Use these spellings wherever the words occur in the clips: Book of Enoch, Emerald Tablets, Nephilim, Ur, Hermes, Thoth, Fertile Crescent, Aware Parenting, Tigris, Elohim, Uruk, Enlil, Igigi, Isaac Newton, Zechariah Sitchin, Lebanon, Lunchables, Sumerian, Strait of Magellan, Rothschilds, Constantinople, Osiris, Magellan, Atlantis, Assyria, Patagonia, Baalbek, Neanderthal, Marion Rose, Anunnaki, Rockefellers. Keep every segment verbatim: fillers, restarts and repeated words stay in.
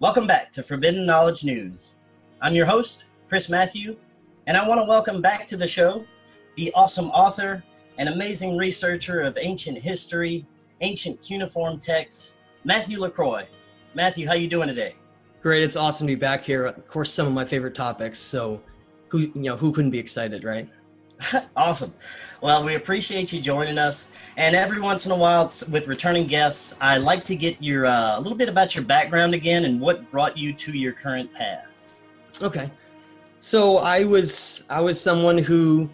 Welcome back to Forbidden Knowledge News. I'm your host, Chris Matthew, and I want to welcome back to the show the awesome author and amazing researcher of ancient history, ancient cuneiform texts, Matthew LaCroix. Matthew, how you doing today? Great, it's awesome to be back here. Of course, some of my favorite topics, so who you know who couldn't be excited, right? Awesome. Well, we appreciate you joining us. And every once in a while with returning guests, I like to get your uh, a little bit about your background again and what brought you to your current path. Okay. So I was I was someone who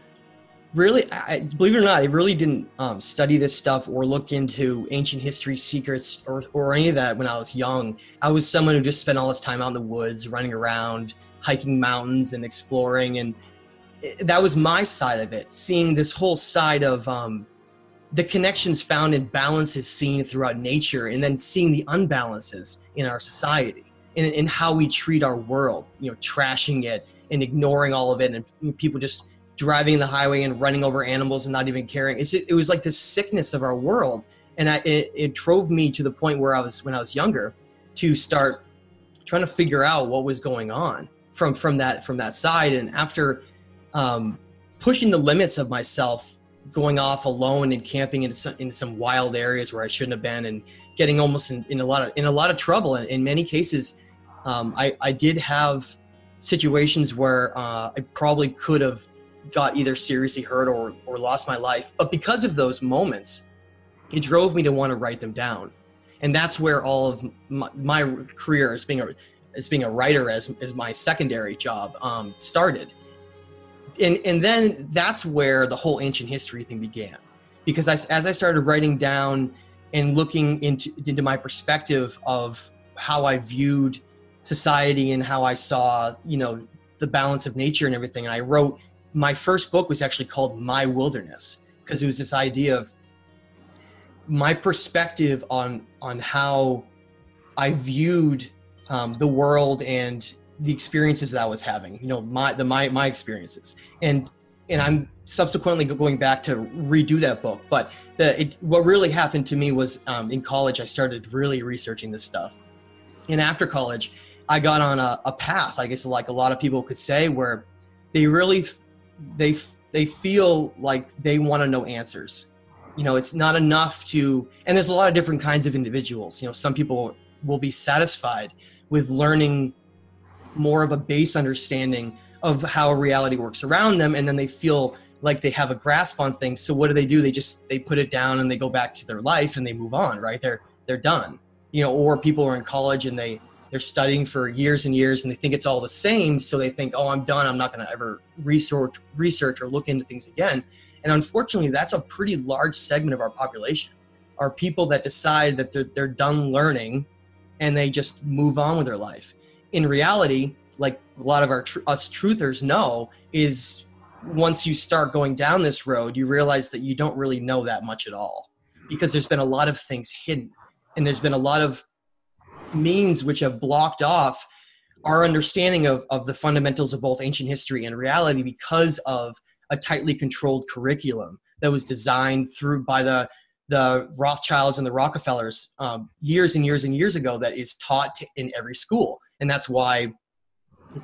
really, I, believe it or not, I really didn't um, study this stuff or look into ancient history secrets or, or any of that when I was young. I was someone who just spent all this time out in the woods, running around, hiking mountains and exploring, and that was my side of it, seeing this whole side of um, the connections found and balances seen throughout nature, and then seeing the unbalances in our society and, and how we treat our world, you know, trashing it and ignoring all of it, and people just driving the highway and running over animals and not even caring. It's, it was like this sickness of our world. And I, it, it drove me to the point where I was, when I was younger, to start trying to figure out what was going on from, from that, from that side. And after Um, pushing the limits of myself, going off alone and camping into some, into some wild areas where I shouldn't have been, and getting almost in, in a lot of in a lot of trouble. And in many cases, um, I, I did have situations where uh, I probably could have got either seriously hurt or, or lost my life. But because of those moments, it drove me to want to write them down. And that's where all of my, my career as being a as being a writer as as my secondary job um, started. And and then that's where the whole ancient history thing began, because I, as I started writing down and looking into, into my perspective of how I viewed society and how I saw, you know, the balance of nature and everything. And I wrote, my first book was actually called My Wilderness, because it was this idea of my perspective on, on how I viewed um, the world and the experiences that I was having, you know, my, the, my, my experiences. And, and I'm subsequently going back to redo that book. But the, it, what really happened to me was um, in college, I started really researching this stuff. And after college, I got on a, a path, I guess, like a lot of people could say, where they really, they, they feel like they want to know answers. You know, it's not enough to, and there's a lot of different kinds of individuals. You know, some people will be satisfied with learning more of a base understanding of how reality works around them, and then they feel like they have a grasp on things. So what do they do? They just, they put it down and they go back to their life and they move on, right? They're, they're done, you know, or people are in college and they, They're studying for years and years, and they think it's all the same. So they think, oh, I'm done. I'm not going to ever research, research or look into things again. And unfortunately, that's a pretty large segment of our population, are people that decide that they're, they're done learning and they just move on with their life. In reality, like a lot of our us truthers know, is once you start going down this road, you realize that you don't really know that much at all, because there's been a lot of things hidden, and there's been a lot of means which have blocked off our understanding of, of the fundamentals of both ancient history and reality, because of a tightly controlled curriculum that was designed through by the, the Rothschilds and the Rockefellers um, years and years and years ago, that is taught to, in every school. And that's why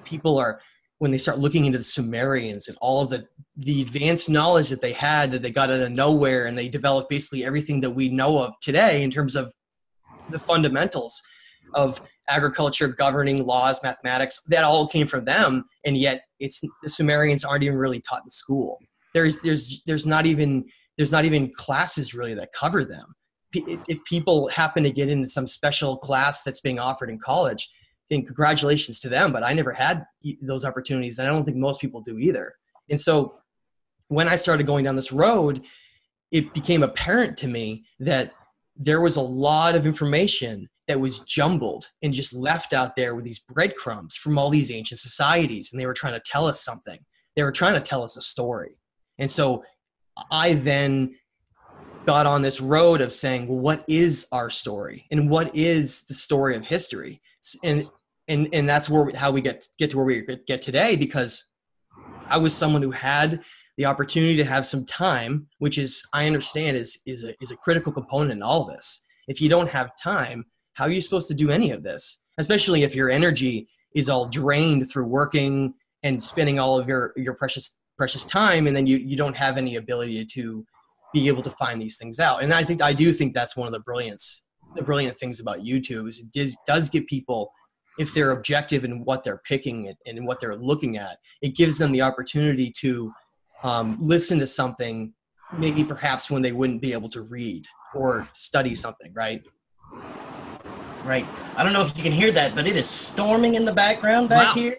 people are, when they start looking into the Sumerians and all of the, the advanced knowledge that they had, that they got out of nowhere, and they developed basically everything that we know of today in terms of the fundamentals of agriculture, governing, laws, mathematics, that all came from them. And yet it's, the Sumerians aren't even really taught in school. There's, there's, there's not even, there's not even classes really that cover them. If people happen to get into some special class that's being offered in college, then congratulations to them. But I never had those opportunities, and I don't think most people do either. And so when I started going down this road, it became apparent to me that there was a lot of information that was jumbled and just left out there with these breadcrumbs from all these ancient societies. And they were trying to tell us something. They were trying to tell us a story. And so I then got on this road of saying, well, what is our story? And what is the story of history? And, and, and that's where, how we get, get to where we get today, because I was someone who had the opportunity to have some time, which is, I understand is, is, a, is a critical component in all this. If you don't have time, how are you supposed to do any of this? Especially if your energy is all drained through working and spending all of your, your precious, precious time. And then you, you don't have any ability to be able to find these things out. And I think, I do think that's one of the brilliance, the brilliant things about YouTube, is it does, does give people, if they're objective in what they're picking and what they're looking at, it gives them the opportunity to um, listen to something, maybe perhaps when they wouldn't be able to read or study something. Right. Right. I don't know if you can hear that, but it is storming in the background back wow. here.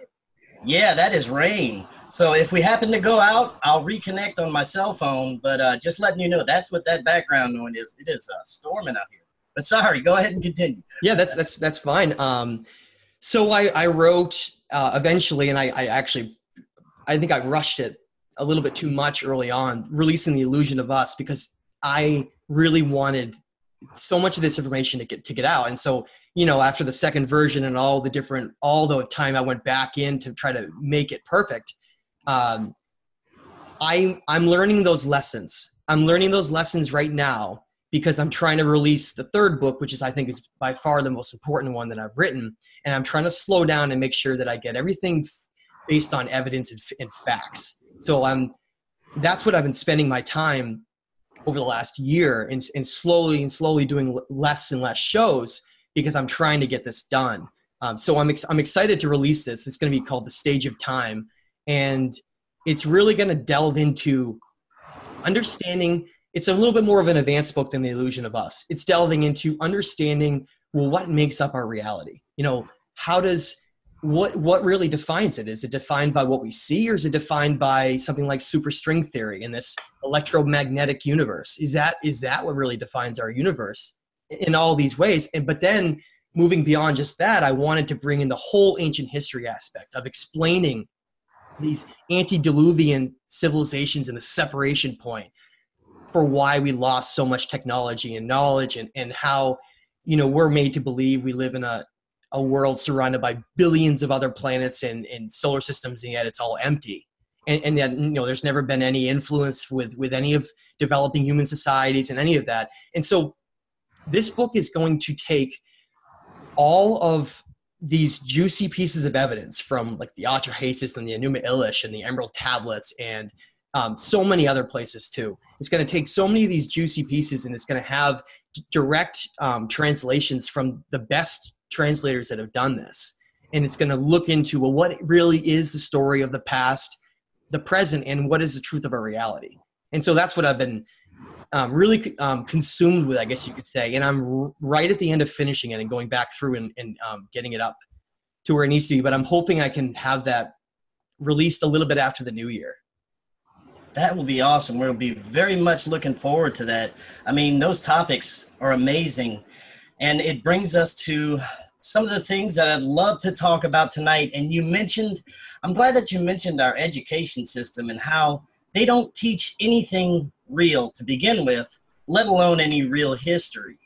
Yeah, that is rain. So if we happen to go out, I'll reconnect on my cell phone. But uh, just letting you know, that's what that background noise is. It is uh, storming out here. But sorry, go ahead and continue. Yeah, that's that's that's fine. Um, so I I wrote uh, eventually, and I I actually I think I rushed it a little bit too much early on, releasing The Illusion of Us, because I really wanted so much of this information to get, to get out. And so, you know, after the second version and all the different, all the time I went back in to try to make it perfect, um, I, I'm learning those lessons. I'm learning those lessons right now, because I'm trying to release the third book, which is, I think, is by far the most important one that I've written. And I'm trying to slow down and make sure that I get everything based on evidence and, and facts. So I'm, that's what I've been spending my time over the last year, and, and slowly and slowly doing less and less shows, because I'm trying to get this done. Um, so I'm, ex I'm excited to release this. It's going to be called The Stage of Time. And it's really going to delve into understanding. It's a little bit more of an advanced book than The Illusion of Us. It's delving into understanding, well, what makes up our reality? You know, how does, what, what really defines it? Is it defined by what we see, or is it defined by something like superstring theory in this electromagnetic universe? Is that, is that what really defines our universe in all these ways? And, but then moving beyond just that, I wanted to bring in the whole ancient history aspect of explaining these antediluvian civilizations and the separation point for why we lost so much technology and knowledge, and, and how, you know, we're made to believe we live in a, a world surrounded by billions of other planets and, and solar systems, and yet it's all empty. And, and yet, you know, there's never been any influence with, with any of developing human societies and any of that. And so this book is going to take all of these juicy pieces of evidence from like the Atrahasis and the Enuma Elish and the Emerald Tablets and um, so many other places too. It's going to take so many of these juicy pieces, and it's going to have direct um, translations from the best translators that have done this. And it's going to look into, well, what really is the story of the past, the present, and what is the truth of our reality? And so that's what I've been um, really um, consumed with, I guess you could say. And I'm r right at the end of finishing it and going back through and, and um, getting it up to where it needs to be. But I'm hoping I can have that released a little bit after the new year. That will be awesome. We'll be very much looking forward to that. I mean, those topics are amazing. And it brings us to some of the things that I'd love to talk about tonight. And you mentioned, I'm glad that you mentioned our education system and how they don't teach anything real to begin with, let alone any real history.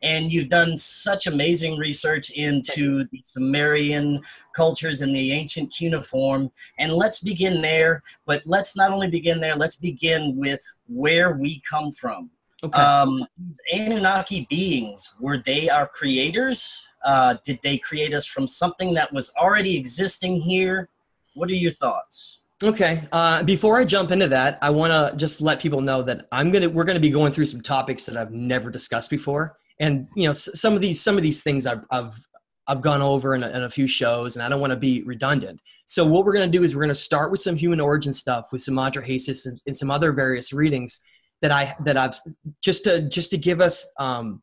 And you've done such amazing research into the Sumerian cultures and the ancient cuneiform. And let's begin there, but let's not only begin there, let's begin with where we come from. Okay. Um, Anunnaki beings, were they our creators? Uh, did they create us from something that was already existing here? What are your thoughts? Okay. Uh, before I jump into that, I want to just let people know that I'm gonna we're gonna be going through some topics that I've never discussed before, and you know some of these some of these things I've I've I've gone over in a, in a few shows, and I don't want to be redundant. So what we're gonna do is we're gonna start with some human origin stuff with some Atrahasis and, and some other various readings that I that I've just to just to give us. Um,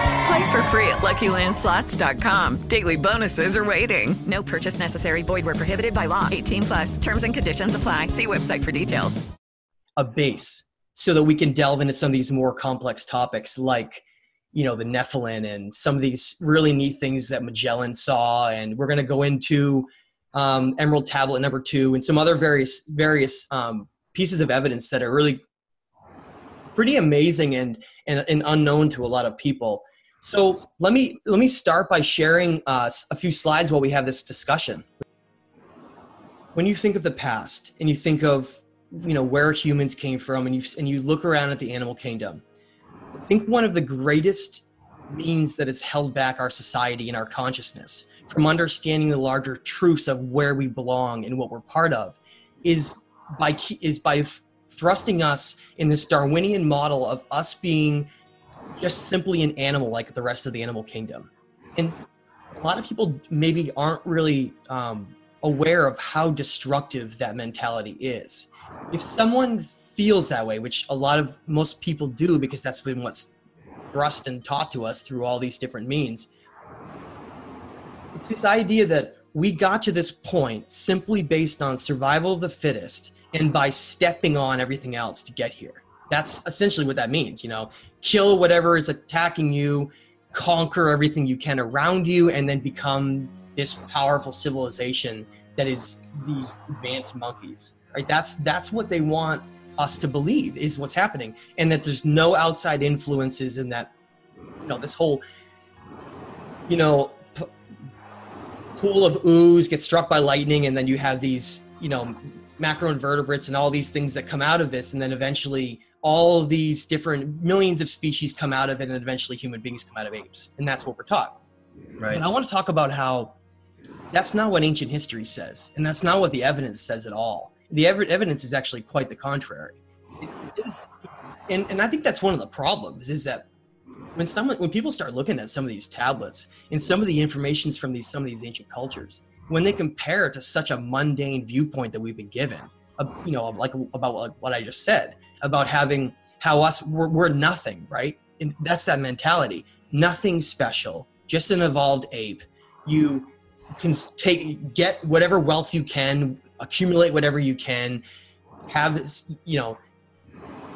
Play for free at lucky land slots dot com. Daily bonuses are waiting. No purchase necessary. Void where prohibited by law. eighteen plus. Terms and conditions apply. See website for details. A base so that we can delve into some of these more complex topics like, you know, the Nephilim and some of these really neat things that Magellan saw. And we're going to go into um, Emerald Tablet number two and some other various, various um, pieces of evidence that are really pretty amazing and, and, and unknown to a lot of people. So let me, let me start by sharing uh, a few slides while we have this discussion. When you think of the past and you think of, you know, where humans came from and you, and you look around at the animal kingdom, I think one of the greatest means that has held back our society and our consciousness from understanding the larger truths of where we belong and what we're part of is by, is by thrusting us in this Darwinian model of us being just simply an animal like the rest of the animal kingdom. And a lot of people maybe aren't really um, aware of how destructive that mentality is. If someone feels that way, which a lot of most people do because that's been what's thrust and taught to us through all these different means, it's this idea that we got to this point simply based on survival of the fittest and by stepping on everything else to get here. That's essentially what that means, you know, kill whatever is attacking you, conquer everything you can around you, and then become this powerful civilization that is these advanced monkeys, right? That's, that's what they want us to believe is what's happening, and that there's no outside influences in that, you know, this whole, you know, p pool of ooze gets struck by lightning, and then you have these, you know, macroinvertebrates and all these things that come out of this, and then eventually all of these different millions of species come out of it, and eventually human beings come out of apes. And that's what we're taught. Right. And I want to talk about how that's not what ancient history says. And that's not what the evidence says at all. The ev evidence is actually quite the contrary. It is, and, and I think that's one of the problems is that when someone, when people start looking at some of these tablets and some of the informations from these, some of these ancient cultures, when they compare it to such a mundane viewpoint that we've been given, uh, you know, like about like what I just said, about having how us, we're, we're nothing, right? And that's that mentality. Nothing special, just an evolved ape. You can take, get whatever wealth you can, accumulate whatever you can, have, you know,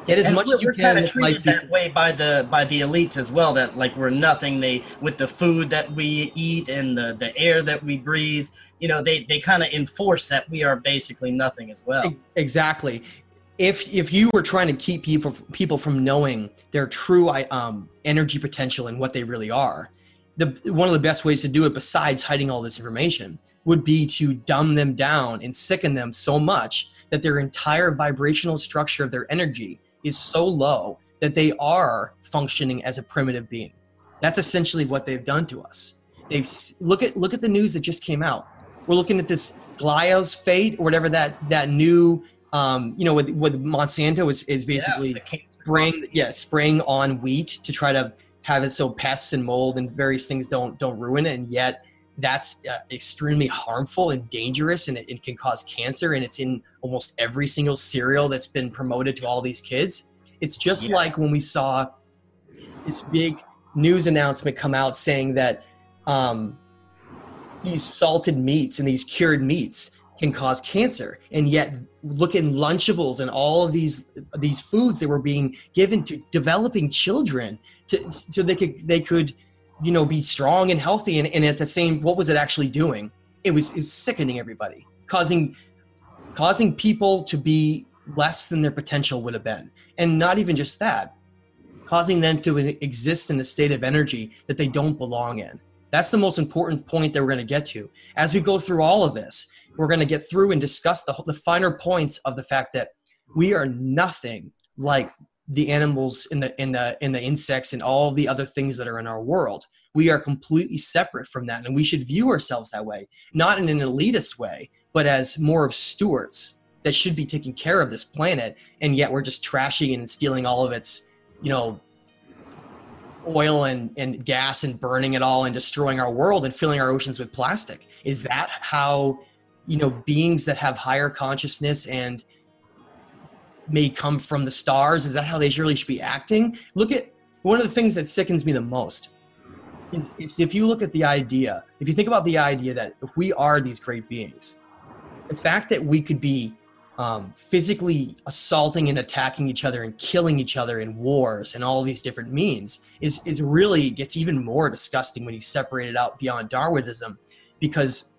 Get as and much as you can. It's treated that way by the by the elites as well. That like we're nothing. They with the food that we eat and the the air that we breathe. You know, they they kind of enforce that we are basically nothing as well. Exactly. If if you were trying to keep people people from knowing their true um energy potential and what they really are, the one of the best ways to do it, besides hiding all this information, would be to dumb them down and sicken them so much that their entire vibrational structure of their energy is so low that they are functioning as a primitive being. That's essentially what they've done to us. They've look at look at the news that just came out. We're looking at this Glio's fate or whatever that that new um, you know with with Monsanto is is basically yeah, spraying yeah spraying on wheat to try to have it so pests and mold and various things don't don't ruin it, and yet that's uh, extremely harmful and dangerous, and it, it can cause cancer, and it's in almost every single cereal that's been promoted to all these kids. It's just yeah. like when we saw this big news announcement come out saying that um, these salted meats and these cured meats can cause cancer, and yet look in Lunchables and all of these these foods that were being given to developing children to, so they could they could you know, be strong and healthy. And, and at the same, what was it actually doing? It was, it was sickening everybody, causing, causing people to be less than their potential would have been. And not even just that, causing them to exist in a state of energy that they don't belong in. That's the most important point that we're going to get to. As we go through all of this, we're going to get through and discuss the, the finer points of the fact that we are nothing like the animals and the, and the, and the insects and all the other things that are in our world. We are completely separate from that, and we should view ourselves that way, not in an elitist way, but as more of stewards that should be taking care of this planet, and yet we're just trashing and stealing all of its, you know, oil and, and gas and burning it all and destroying our world and filling our oceans with plastic. Is that how, you know, beings that have higher consciousness and may come from the stars, is that how they really should be acting? Look at one of the things that sickens me the most is if, if you look at the idea, if you think about the idea that if we are these great beings, the fact that we could be um, physically assaulting and attacking each other and killing each other in wars and all these different means is, is really gets even more disgusting when you separate it out beyond Darwinism, because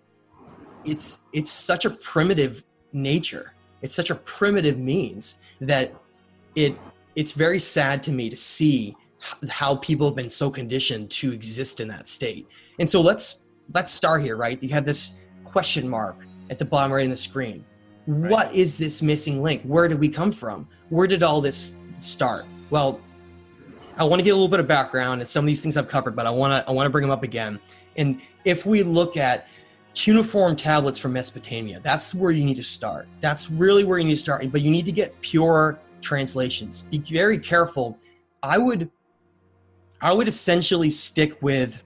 it's, it's such a primitive nature. It's such a primitive means that it it's very sad to me to see how people have been so conditioned to exist in that state. And so let's let's start here, right? You have this question mark at the bottom right of the screen. Right. What is this missing link? Where did we come from? Where did all this start? Well, I want to get a little bit of background and some of these things I've covered, but I want to I want to bring them up again. And if we look at cuneiform tablets from Mesopotamia, that's where you need to start. That's really where you need to start, but you need to get pure translations. Be very careful. I would, I would essentially stick with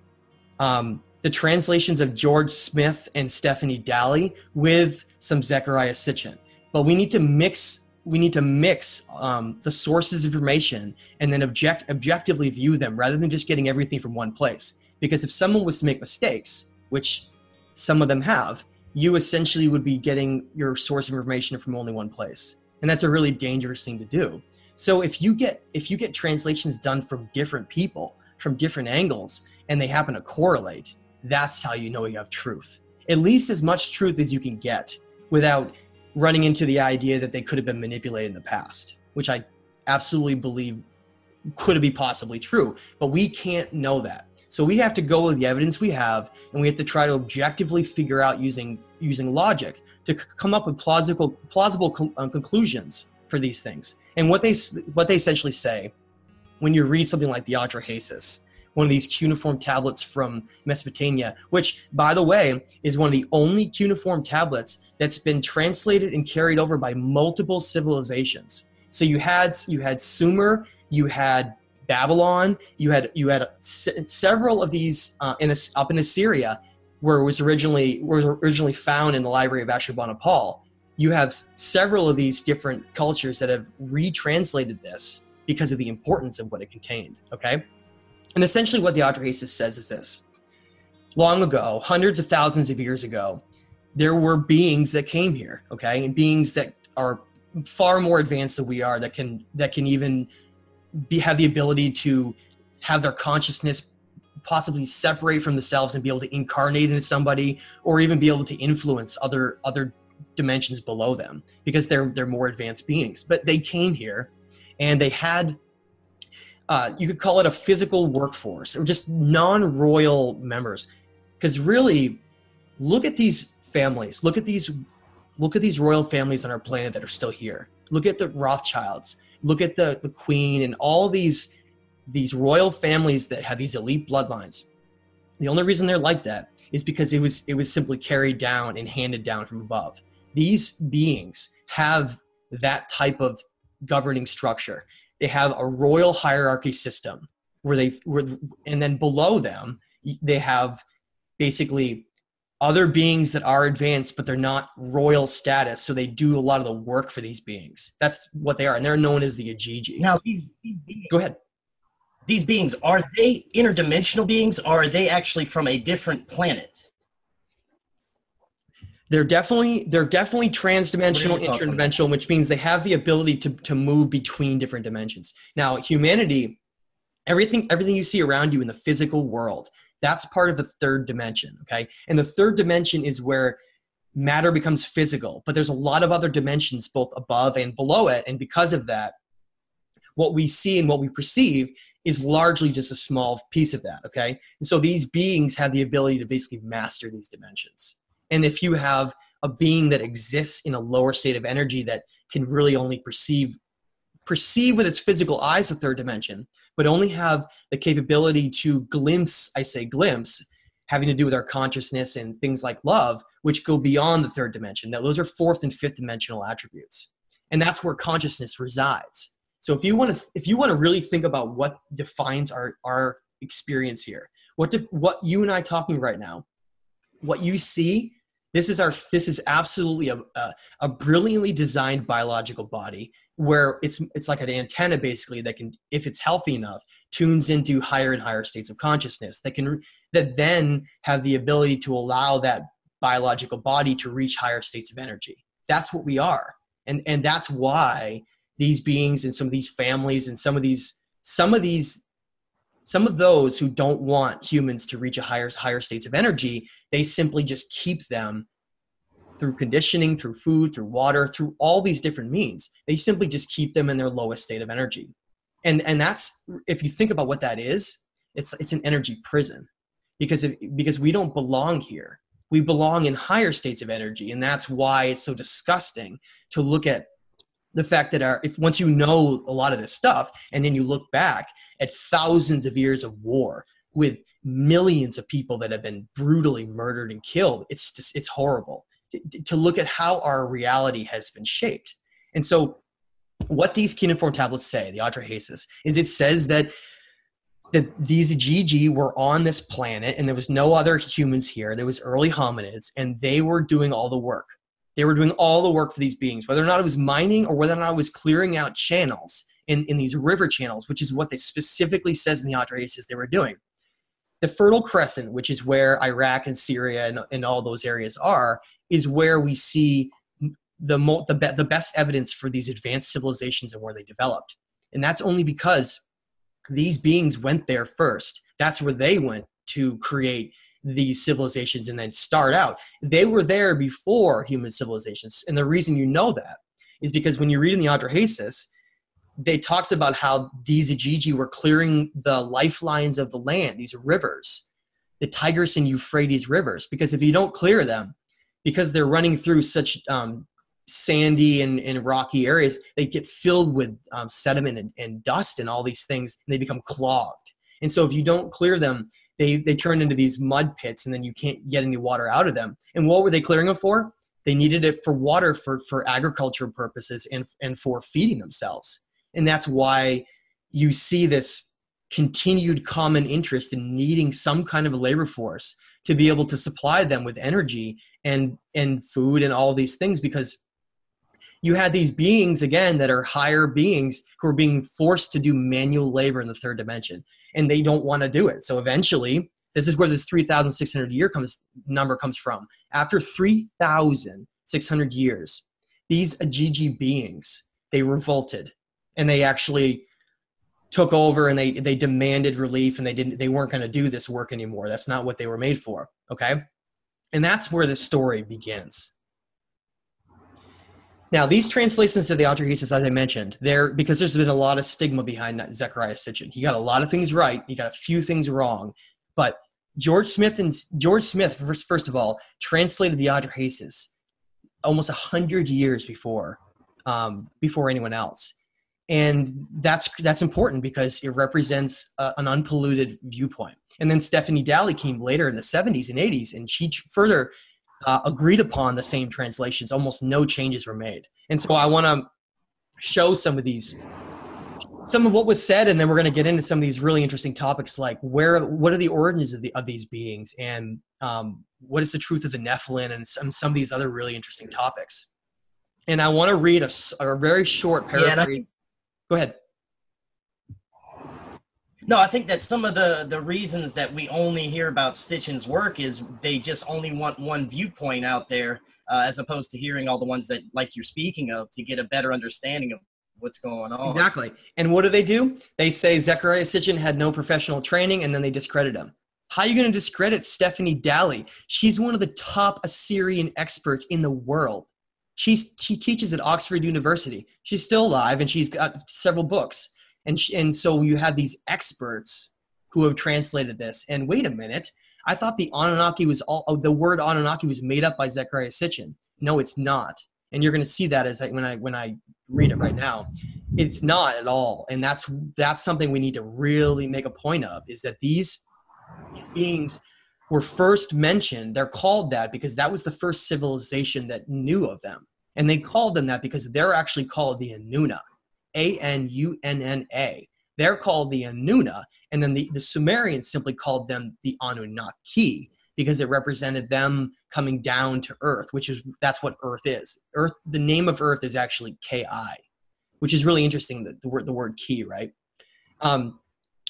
um, the translations of George Smith and Stephanie Dalley with some Zechariah Sitchin, but we need to mix, we need to mix um, the sources of information and then object, objectively view them rather than just getting everything from one place. Because if someone was to make mistakes, which some of them have, you essentially would be getting your source of information from only one place. And that's a really dangerous thing to do. So if you get if you get translations done from different people, from different angles, and they happen to correlate, that's how you know you have truth. At least as much truth as you can get without running into the idea that they could have been manipulated in the past, which I absolutely believe could be possibly true, but we can't know that. So we have to go with the evidence we have, and we have to try to objectively figure out using using logic to come up with plausible plausible co um, conclusions for these things. And what they what they essentially say when you read something like the Atrahasis, one of these cuneiform tablets from Mesopotamia, which by the way is one of the only cuneiform tablets that's been translated and carried over by multiple civilizations. So you had you had Sumer, you had Babylon, you had you had several of these uh, in up in Assyria, where it was originally where it was originally found in the library of Ashurbanipal. You have several of these different cultures that have retranslated this because of the importance of what it contained. Okay, and essentially what the Atrahasis says is this: long ago, hundreds of thousands of years ago, there were beings that came here. Okay, and beings that are far more advanced than we are, that can that can even be have the ability to have their consciousness possibly separate from themselves and be able to incarnate into somebody, or even be able to influence other other dimensions below them, because they're they're more advanced beings. But they came here, and they had uh, you could call it a physical workforce, or just non-royal members, because really, look at these families, look at these. Look at these royal families on our planet that are still here. Look at the Rothschilds. Look at the, the Queen and all these, these royal families that had these elite bloodlines. The only reason they're like that is because it was, it was simply carried down and handed down from above. These beings have that type of governing structure. They have a royal hierarchy system where they where, and then below them, they have basically other beings that are advanced, but they're not royal status, so they do a lot of the work for these beings. That's what they are, and they're known as the Igigi. Now, these, these beings, go ahead. These beings, are they interdimensional beings, or are they actually from a different planet? They're definitely they're definitely transdimensional, interdimensional, which means they have the ability to to move between different dimensions. Now, humanity, everything everything you see around you in the physical world, that's part of the third dimension, okay? And the third dimension is where matter becomes physical, but there's a lot of other dimensions both above and below it, and because of that, what we see and what we perceive is largely just a small piece of that, okay? And so these beings have the ability to basically master these dimensions. And if you have a being that exists in a lower state of energy that can really only perceive perceive with its physical eyes the third dimension, but only have the capability to glimpse, I say glimpse, having to do with our consciousness and things like love, which go beyond the third dimension. Now, those are fourth and fifth dimensional attributes. And that's where consciousness resides. So if you want to, if you want to really think about what defines our, our experience here, what, do, what you and I talking right now, what you see, this is our, this is absolutely a, a, a brilliantly designed biological body where it's, it's like an antenna basically that can, if it's healthy enough, tunes into higher and higher states of consciousness that can, that then have the ability to allow that biological body to reach higher states of energy. That's what we are. And, and that's why these beings and some of these families and some of these, some of these, some of those who don't want humans to reach a higher, higher states of energy, they simply just keep them through conditioning, through food, through water, through all these different means. They simply just keep them in their lowest state of energy. And, and that's, if you think about what that is, it's, it's an energy prison because, if, because we don't belong here. We belong in higher states of energy. And that's why it's so disgusting to look at the fact that our, if once you know a lot of this stuff, and then you look back at thousands of years of war with millions of people that have been brutally murdered and killed, it's just, it's horrible to look at how our reality has been shaped. And so what these cuneiform tablets say, the Atrahasis, is it says that, that these Igigi were on this planet and there was no other humans here. There was early hominids and they were doing all the work. They were doing all the work for these beings, whether or not it was mining or whether or not it was clearing out channels in, in these river channels, which is what they specifically says in the Atrahasis they were doing. The Fertile Crescent, which is where Iraq and Syria and, and all those areas are, is where we see the, mo the, be the best evidence for these advanced civilizations and where they developed. And that's only because these beings went there first. That's where they went to create these civilizations and then start out. They were there before human civilizations. And the reason you know that is because when you read in the Atrahasis, they talks about how these Igigi were clearing the lifelines of the land, these rivers, the Tigris and Euphrates rivers, because if you don't clear them, because they're running through such um, sandy and, and rocky areas, they get filled with um, sediment and, and dust and all these things, and they become clogged. And so if you don't clear them, They, they turned into these mud pits, and then you can't get any water out of them. And what were they clearing them for? They needed it for water for, for agricultural purposes and, and for feeding themselves. And that's why you see this continued common interest in needing some kind of a labor force to be able to supply them with energy and, and food and all these things, because you had these beings, again, that are higher beings who are being forced to do manual labor in the third dimension. And they don't want to do it. So eventually, this is where this three thousand six hundred year comes, number comes from. After three thousand six hundred years, these Igigi beings, they revolted, and they actually took over, and they they demanded relief, and they didn't they weren't going to do this work anymore. That's not what they were made for. Okay, and that's where this story begins. Now, these translations of the Atrahasis, as I mentioned, there because there's been a lot of stigma behind Zechariah Sitchin. He got a lot of things right. He got a few things wrong. But George Smith and George Smith, first, first of all, translated the Atrahasis almost a hundred years before um, before anyone else, and that's that's important because it represents uh, an unpolluted viewpoint. And then Stephanie Dalley came later in the seventies and eighties, and she further. Uh, agreed upon the same translations. Almost no changes were made. And so I want to show some of these, some of what was said, and then we're going to get into some of these really interesting topics like where, what are the origins of, the, of these beings, and um, what is the truth of the Nephilim, and some, some of these other really interesting topics. And I want to read a, a very short paragraph. Yeah, go ahead. No, I think that some of the, the reasons that we only hear about Sitchin's work is they just only want one viewpoint out there, uh, as opposed to hearing all the ones that, like you're speaking of, to get a better understanding of what's going on. Exactly. And what do they do? They say Zechariah Sitchin had no professional training, and then they discredit him. How are you going to discredit Stephanie Dalley? She's one of the top Assyrian experts in the world. She's, she teaches at Oxford University. She's still alive, and she's got several books. And, sh and so you have these experts who have translated this. And wait a minute, I thought the Anunnaki was all, oh, the word Anunnaki was made up by Zechariah Sitchin. No, it's not. And you're going to see that as I, when I, when I read it right now, it's not at all. And that's, that's something we need to really make a point of, is that these, these beings were first mentioned. They're called that because that was the first civilization that knew of them. And they called them that because they're actually called the Anunna. A N U N N A. They're called the Anunna, and then the, the Sumerians simply called them the Anunnaki because it represented them coming down to Earth, which is, that's what Earth is. Earth, the name of Earth is actually Ki, which is really interesting, the, the, word, the word Ki, right? Um,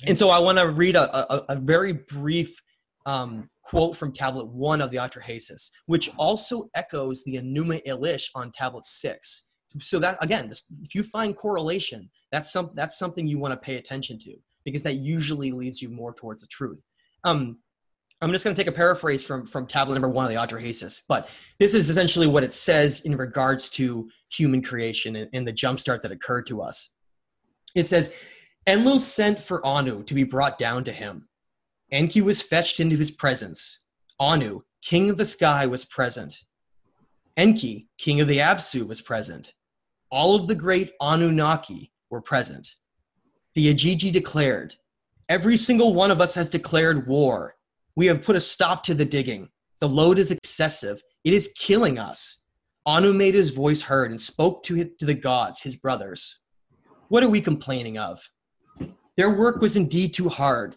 and so I want to read a, a, a very brief um, quote from Tablet one of the Atrahasis, which also echoes the Enuma Elish on Tablet six. So that, again, this, if you find correlation, that's, some, that's something you want to pay attention to, because that usually leads you more towards the truth. Um, I'm just going to take a paraphrase from, from tablet number one of the Atrahasis, but this is essentially what it says in regards to human creation and, and the jumpstart that occurred to us. It says, Enlil sent for Anu to be brought down to him. Enki was fetched into his presence. Anu, king of the sky, was present. Enki, king of the Absu, was present. All of the great Anunnaki were present. The Igigi declared, every single one of us has declared war. We have put a stop to the digging. The load is excessive. It is killing us. Anu made his voice heard and spoke to, his, to the gods, his brothers. What are we complaining of? Their work was indeed too hard.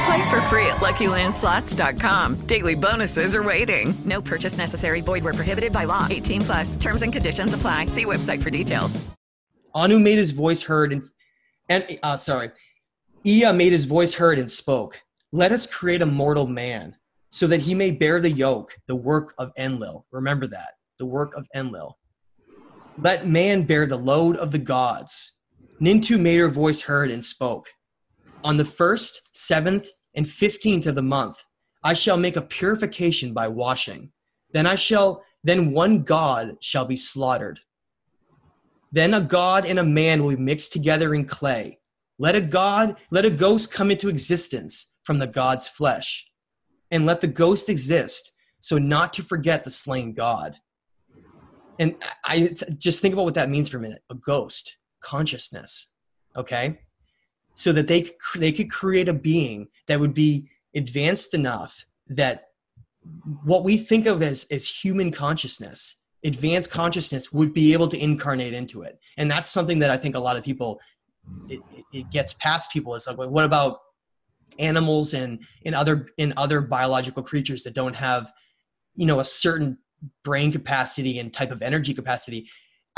Play for free at Lucky Land Slots dot com. Daily bonuses are waiting. No purchase necessary. Void where prohibited by law. eighteen plus. Terms and conditions apply. See website for details. Anu made his voice heard and, and uh, sorry, Ea made his voice heard and spoke. Let us create a mortal man so that he may bear the yoke, the work of Enlil. Remember that, the work of Enlil. Let man bear the load of the gods. Nintu made her voice heard and spoke. On the first, seventh, and fifteenth of the month, I shall make a purification by washing. Then I shall, then one god shall be slaughtered. Then a god and a man will be mixed together in clay. Let a god, let a ghost come into existence. from the god's flesh, and let the ghost exist, so not to forget the slain god. And I th just think about what that means for a minute. A ghost, consciousness, okay? So that they, they could create a being that would be advanced enough that what we think of as, as human consciousness, advanced consciousness, would be able to incarnate into it. And that's something that I think a lot of people, it, it gets past people. It's like, what about animals and in other, in other biological creatures that don't have, you know, a certain brain capacity and type of energy capacity?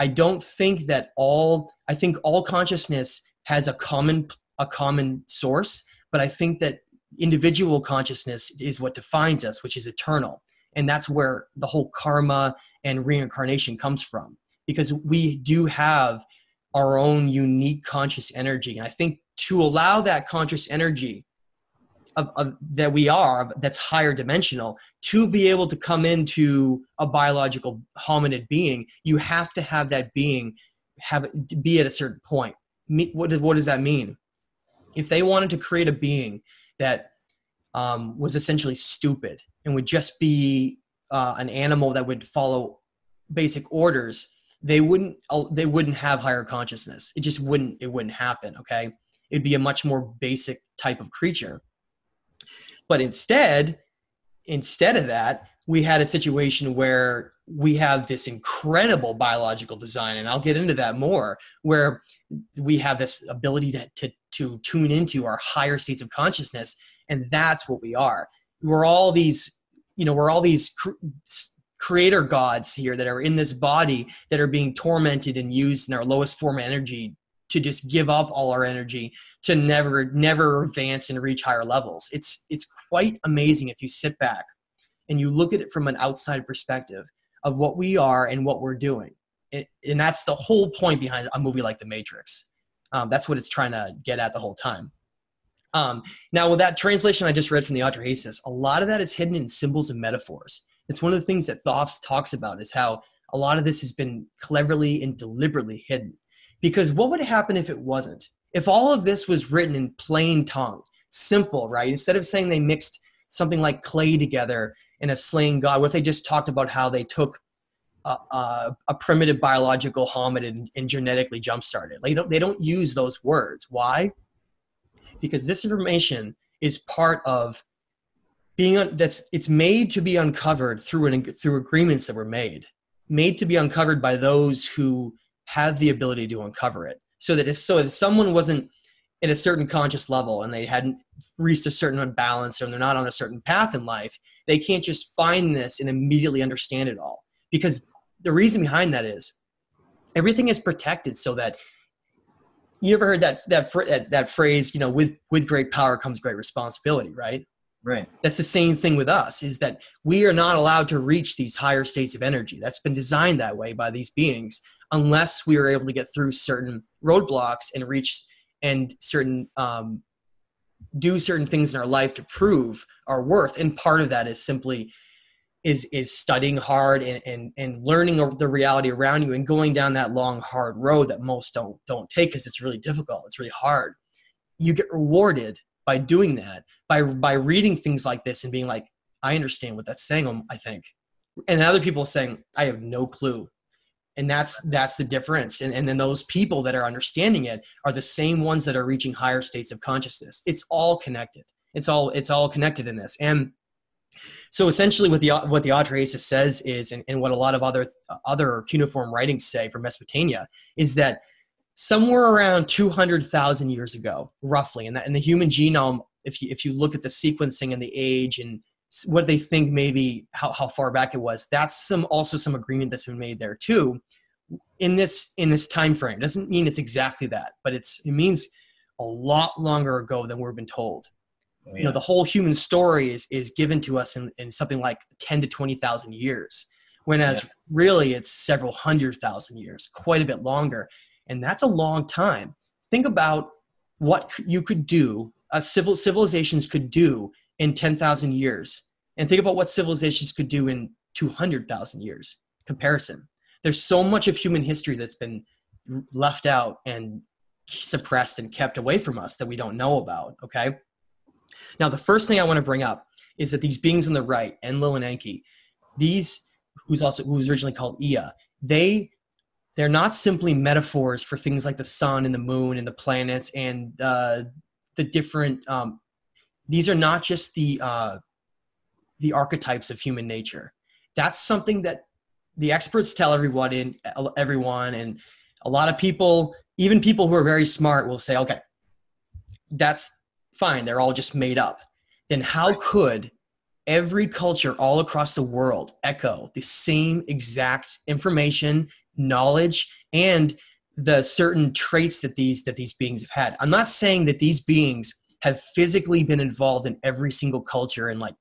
I don't think that all, I think all consciousness has a common, a common source, but I think that individual consciousness is what defines us, which is eternal. And that's where the whole karma and reincarnation comes from, because we do have our own unique conscious energy. And I think to allow that conscious energy of, of that we are, that's higher dimensional, to be able to come into a biological hominid being, you have to have that being have be at a certain point. What does, what does that mean? If they wanted to create a being that um, was essentially stupid and would just be uh, an animal that would follow basic orders, they wouldn't, they wouldn't have higher consciousness. It just wouldn't, it wouldn't happen. Okay. It'd be a much more basic type of creature. But instead, instead of that, we had a situation where we have this incredible biological design, and I'll get into that more, where we have this ability to, to, to tune into our higher states of consciousness. And that's what we are. We're all these, you know, we're all these cr creator gods here that are in this body that are being tormented and used in our lowest form of energy to just give up all our energy to never, never advance and reach higher levels. It's, it's quite amazing if you sit back and you look at it from an outside perspective of what we are and what we're doing. It, and that's the whole point behind a movie like The Matrix. Um, that's what it's trying to get at the whole time. Um, now, with that translation I just read from the Atrahasis, a lot of that is hidden in symbols and metaphors. It's one of the things that Thoth talks about, is how a lot of this has been cleverly and deliberately hidden. Because what would happen if it wasn't? If all of this was written in plain tongue, simple, right? Instead of saying they mixed something like clay together in a slain god, what if they just talked about how they took a, a, a primitive biological hominid and, and genetically jump-started? Like, they don't, they don't use those words. Why? Because this information is part of being un that's it's made to be uncovered through an through agreements that were made, made to be uncovered by those who have the ability to uncover it. So that if so, if someone wasn't at a certain conscious level and they hadn't reached a certain unbalance, or they're not on a certain path in life, they can't just find this and immediately understand it all. Because the reason behind that is everything is protected, so that. You ever heard that, that, that, that phrase, you know, with, with great power comes great responsibility, right? Right. That's the same thing with us, is that we are not allowed to reach these higher states of energy. That's been designed that way by these beings, unless we are able to get through certain roadblocks and reach and certain, um, do certain things in our life to prove our worth. And part of that is simply is, is studying hard and, and, and learning the reality around you and going down that long, hard road that most don't, don't take, because it's really difficult. It's really hard. You get rewarded by doing that, by, by reading things like this and being like, I understand what that's saying, I think. And other people saying, I have no clue. And that's, that's the difference. And, and then those people that are understanding it are the same ones that are reaching higher states of consciousness. It's all connected. It's all, it's all connected in this. And so essentially what the, what the Atrahasis says is, and, and what a lot of other, other cuneiform writings say from Mesopotamia, is that somewhere around two hundred thousand years ago, roughly, and, that, and the human genome, if you, if you look at the sequencing and the age and what they think maybe how, how far back it was, that's some, also some agreement that's been made there too in this, in this time frame. It doesn't mean it's exactly that, but it's, it means a lot longer ago than we've been told. Yeah. You know, the whole human story is, is given to us in, in something like ten to twenty thousand years, whereas yeah. really it's several hundred thousand years, quite a bit longer. And that's a long time. Think about what you could do, uh, civil civilizations could do in ten thousand years. And think about what civilizations could do in two hundred thousand years comparison. There's so much of human history that's been left out and suppressed and kept away from us that we don't know about. Okay. Now, the first thing I want to bring up is that these beings on the right, Enlil and Enki, these, who's also, who was originally called Ea, they, they're not simply metaphors for things like the sun and the moon and the planets and uh, the different, um, these are not just the, uh, the archetypes of human nature. That's something that the experts tell everyone, in, everyone and a lot of people, even people who are very smart, will say, okay, that's fine, they're all just made up. Then how could every culture all across the world echo the same exact information, knowledge, and the certain traits that these, that these beings have had? I'm not saying that these beings have physically been involved in every single culture and like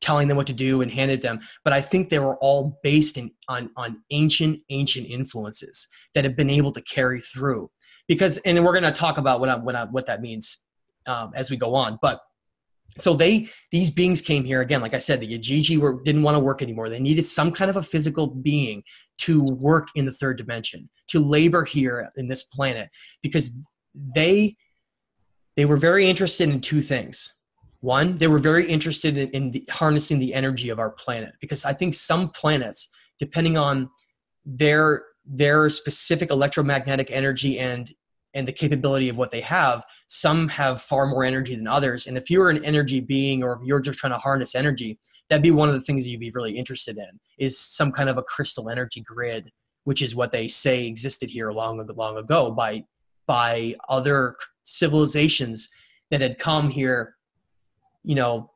telling them what to do and handed them, but I think they were all based in, on, on ancient, ancient influences that have been able to carry through. Because, and we're going to talk about what, I, what, I, what that means um, as we go on, but so they, these beings came here again. Like I said, the Igigi were didn't want to work anymore. They needed some kind of a physical being to work in the third dimension, to labor here in this planet, because they, they were very interested in two things. One, they were very interested in, in the, harnessing the energy of our planet, because I think some planets, depending on their, their specific electromagnetic energy and and the capability of what they have, some have far more energy than others. And if you're an energy being, or if you're just trying to harness energy, that'd be one of the things that you'd be really interested in, is some kind of a crystal energy grid, which is what they say existed here long, long ago by, by other civilizations that had come here, you know,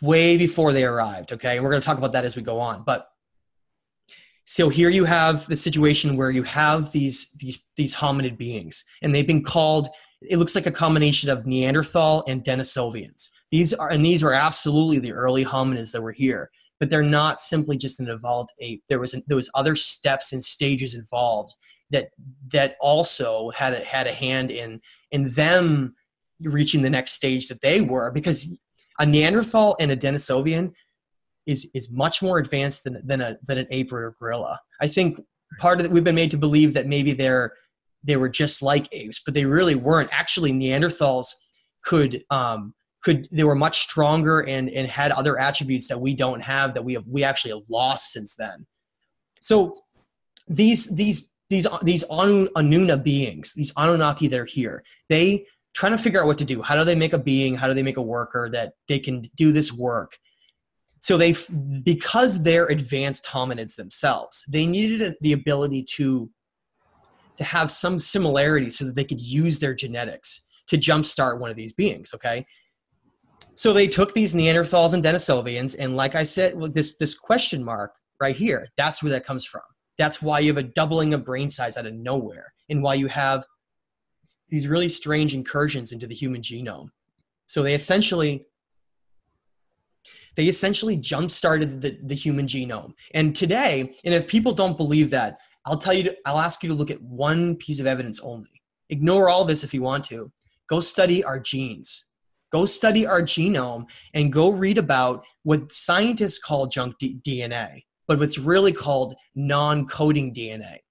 way before they arrived. Okay. And we're going to talk about that as we go on, but so here you have the situation where you have these, these, these hominid beings, and they've been called, it looks like a combination of Neanderthal and Denisovans. These are, and these were absolutely the early hominids that were here, but they're not simply just an evolved ape. There was, there was other steps and stages involved that, that also had a, had a hand in, in them reaching the next stage that they were, because a Neanderthal and a Denisovan is is much more advanced than than a than an ape or a gorilla. I think part of it, we've been made to believe that maybe they're they were just like apes, but they really weren't. Actually, Neanderthals could um could they were much stronger and and had other attributes that we don't have, that we have we actually have lost since then. So these these these these Anunna beings, these Anunnaki that are here, they trying to figure out what to do. How do they make a being? How do they make a worker that they can do this work? So they, because they're advanced hominids themselves, they needed the ability to, to have some similarity so that they could use their genetics to jumpstart one of these beings, okay? So they took these Neanderthals and Denisovans, and like I said, well, this, this question mark right here, that's where that comes from. That's why you have a doubling of brain size out of nowhere, and why you have these really strange incursions into the human genome. So they essentially... They essentially jump-started the, the human genome. And today, and if people don't believe that, I'll tell you, to, I'll ask you to look at one piece of evidence only. Ignore all this if you want to. Go study our genes. Go study our genome and go read about what scientists call junk D N A, but what's really called non-coding D N A.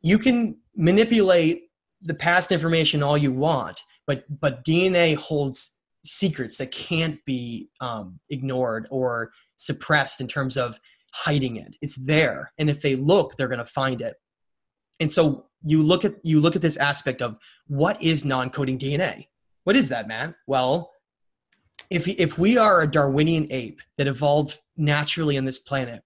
You can manipulate the past information all you want, but, but D N A holds secrets that can't be um, ignored or suppressed in terms of hiding it. It's there. And if they look, they're going to find it. And so you look at, you look at this aspect of what is non-coding D N A? What is that, man? Well, if, if we are a Darwinian ape that evolved naturally on this planet,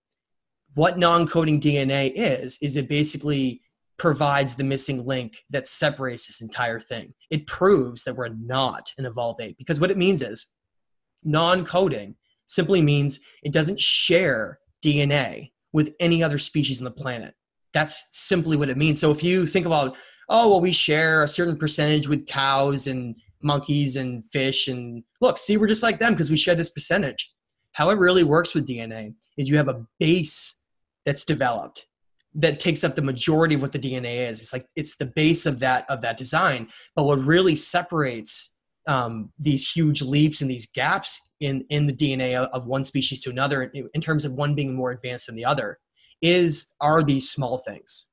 what non-coding D N A is, is it basically provides the missing link that separates this entire thing. It proves that we're not an evolved ape, because what it means is non-coding simply means it doesn't share D N A with any other species on the planet. That's simply what it means. So if you think about, oh, well, we share a certain percentage with cows and monkeys and fish, and look, see, we're just like them because we share this percentage. How it really works with D N A is you have a base that's developed that takes up the majority of what the D N A is. It's like, it's the base of that, of that design. But what really separates um, these huge leaps and these gaps in, in the D N A of one species to another, in terms of one being more advanced than the other, is, are these small things.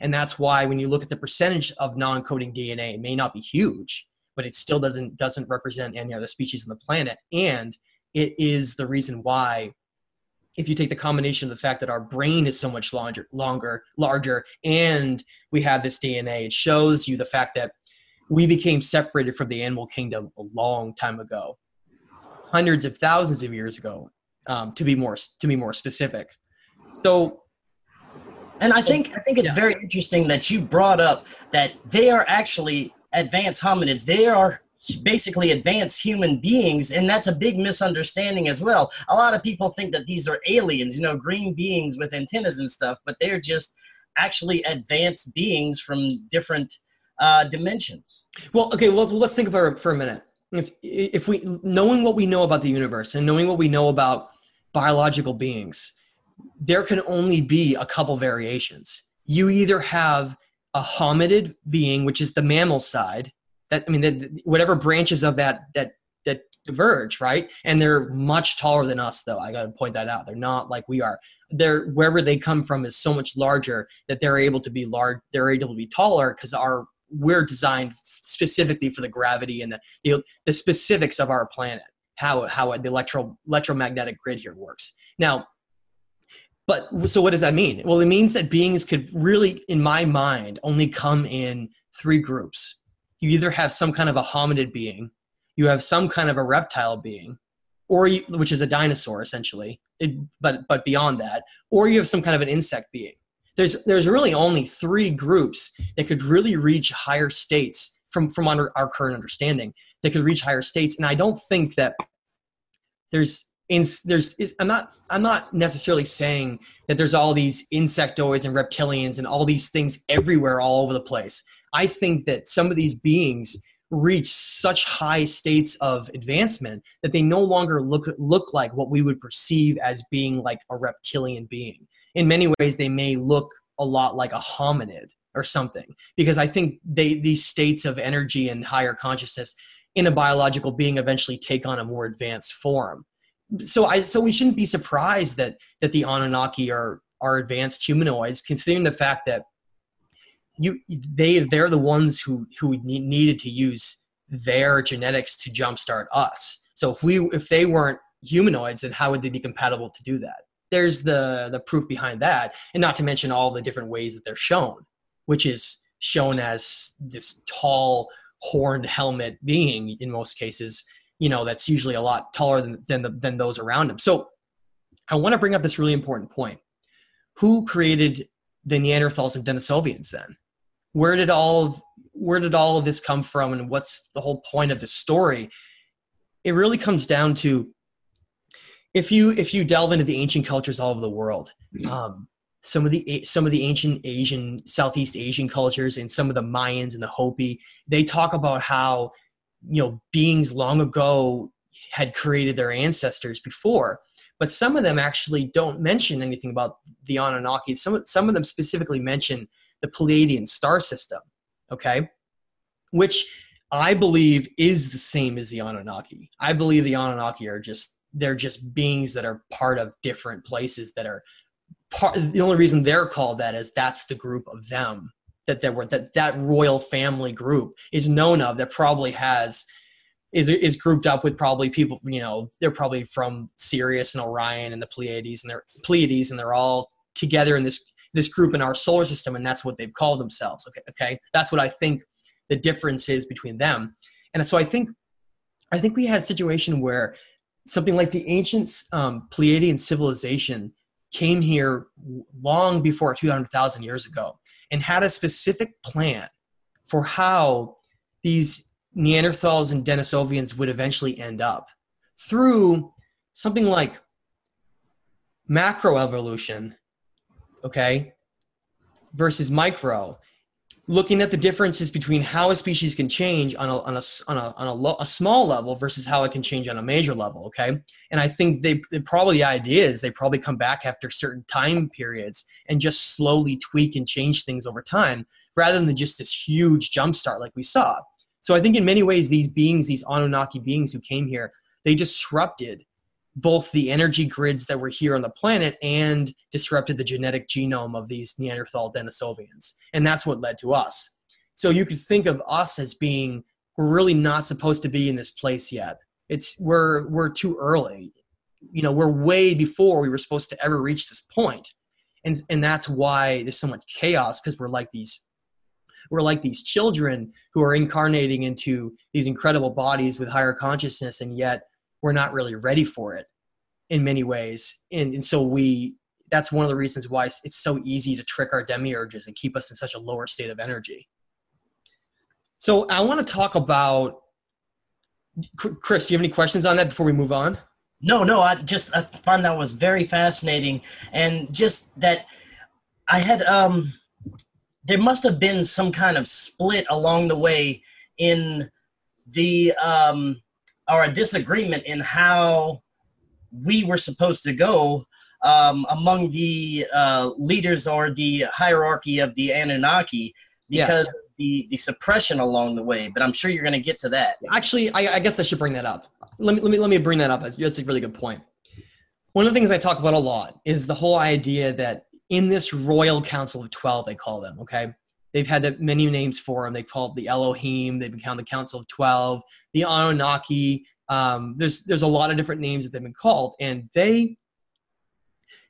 And that's why when you look at the percentage of non-coding D N A, it may not be huge, but it still doesn't doesn't represent any other species on the planet. And it is the reason why, if you take the combination of the fact that our brain is so much longer, longer, larger, and we have this D N A, it shows you the fact that we became separated from the animal kingdom a long time ago, hundreds of thousands of years ago, um, to be more to be more specific. So, and I think I think it's yeah. very interesting that you brought up that they are actually advanced hominids. They are basically advanced human beings, and that's a big misunderstanding as well. A lot of people think that these are aliens, you know, green beings with antennas and stuff, but they're just actually advanced beings from different uh, dimensions. Well, okay, well, let's think about it for a minute. If, if we, knowing what we know about the universe and knowing what we know about biological beings, there can only be a couple variations. You either have a hominid being, which is the mammal side, that, I mean, the, whatever branches of that, that, that diverge, right? And they're much taller than us, though. I got to point that out. They're not like we are. They're, wherever they come from is so much larger that they're able to be large. They're able to be taller because our, we're designed specifically for the gravity and the, the, the specifics of our planet, how, how the electro, electromagnetic grid here works. Now, but so what does that mean? Well, it means that beings could really, in my mind, only come in three groups. You either have some kind of a hominid being, you have some kind of a reptile being, or you, which is a dinosaur essentially, it, but, but beyond that, or you have some kind of an insect being. There's, there's really only three groups that could really reach higher states from, from under our current understanding. They could reach higher states. And I don't think that there's, In, there's, is, I'm not, I'm not necessarily saying that there's all these insectoids and reptilians and all these things everywhere all over the place. I think that some of these beings reach such high states of advancement that they no longer look, look like what we would perceive as being like a reptilian being. In many ways, they may look a lot like a hominid or something, because I think they, these states of energy and higher consciousness in a biological being eventually take on a more advanced form. So I, so we shouldn't be surprised that, that the Anunnaki are, are advanced humanoids, considering the fact that you, they, they're the ones who, who needed to use their genetics to jumpstart us. So if we, if they weren't humanoids, then how would they be compatible to do that? There's the, the proof behind that. And not to mention all the different ways that they're shown, which is shown as this tall horned helmet being in most cases, you know, that's usually a lot taller than, than, the, than those around him. So I want to bring up this really important point. Who created the Neanderthals and Denisovans then? Where did all of, where did all of this come from, and what's the whole point of this story? It really comes down to, if you, if you delve into the ancient cultures all over the world, um, some of the, some of the ancient Asian, Southeast Asian cultures and some of the Mayans and the Hopi, they talk about how, you know, beings long ago had created their ancestors before, but some of them actually don't mention anything about the Anunnaki. Some, some of them specifically mention the Pleiadian star system, okay? Which I believe is the same as the Anunnaki. I believe the Anunnaki are just, they're just beings that are part of different places that are part, the only reason they're called that is that's the group of them. That there were that that royal family group is known of, that probably has is is grouped up with probably people, you know, they're probably from Sirius and Orion and the Pleiades, and they're Pleiades and they're all together in this this group in our solar system, and that's what they've called themselves. Okay, okay, that's what I think the difference is between them. And so I think I think we had a situation where something like the ancient um, Pleiadian civilization came here long before two hundred thousand years ago, and had a specific plan for how these Neanderthals and Denisovans would eventually end up through something like macroevolution, okay, versus micro, looking at the differences between how a species can change on a, on a, on a, on a, low, a small level versus how it can change on a major level, okay? And I think they, they probably, the idea is they probably come back after certain time periods and just slowly tweak and change things over time rather than just this huge jumpstart like we saw. So I think in many ways, these beings, these Anunnaki beings who came here, they disrupted both the energy grids that were here on the planet and disrupted the genetic genome of these Neanderthal Denisovians. And that's what led to us. So you could think of us as being we're really not supposed to be in this place yet. It's we're we're too early. You know, we're way before we were supposed to ever reach this point. And and that's why there's so much chaos, because we're like these we're like these children who are incarnating into these incredible bodies with higher consciousness, and yet we're not really ready for it in many ways. And and so we that's one of the reasons why it's so easy to trick our demiurges and keep us in such a lower state of energy. So I want to talk about, Chris, do you have any questions on that before we move on? No, no, I just I found that was very fascinating. And just that I had, um, there must have been some kind of split along the way in the, um, or a disagreement in how we were supposed to go um, among the uh, leaders or the hierarchy of the Anunnaki, because yes. of the, the suppression along the way, but I'm sure you're going to get to that. Actually, I, I guess I should bring that up. Let me, let me, let me bring that up. That's a really good point. One of the things I talk about a lot is the whole idea that in this Royal Council of twelve, they call them, okay? They've had the, many names for them. They call it the Elohim. They become the Council of twelve, the Anunnaki. Um, there's, there's a lot of different names that they've been called, and they...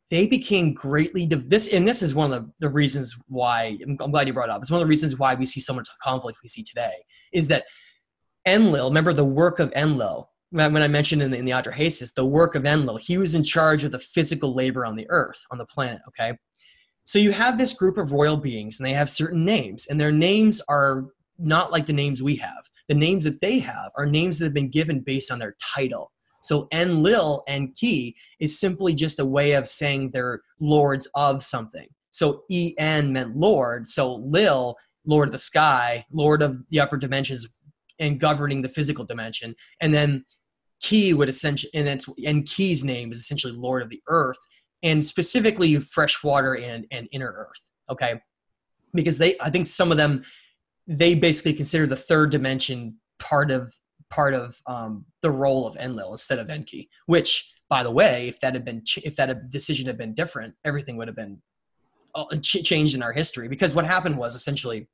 They became greatly div this, and this is one of the, the reasons why I'm, I'm glad you brought it up. It's one of the reasons why we see so much conflict we see today. Is that Enlil? Remember the work of Enlil when I mentioned in the, in the Atrahasis, the work of Enlil. He was in charge of the physical labor on the earth, on the planet. Okay, so you have this group of royal beings, and they have certain names, and their names are not like the names we have. The names that they have are names that have been given based on their title. So Enlil, Enki, is simply just a way of saying they're lords of something. So E N meant lord, so Lil, lord of the sky, lord of the upper dimensions and governing the physical dimension. And then Ki would essentially, and it's, and Ki's name is essentially lord of the earth, and specifically freshwater and, and inner earth, okay? Because they, I think some of them, they basically consider the third dimension part of, part of um, the role of Enlil instead of Enki, which, by the way, if that had been, ch if that decision had been different, everything would have been ch changed in our history. Because what happened was essentially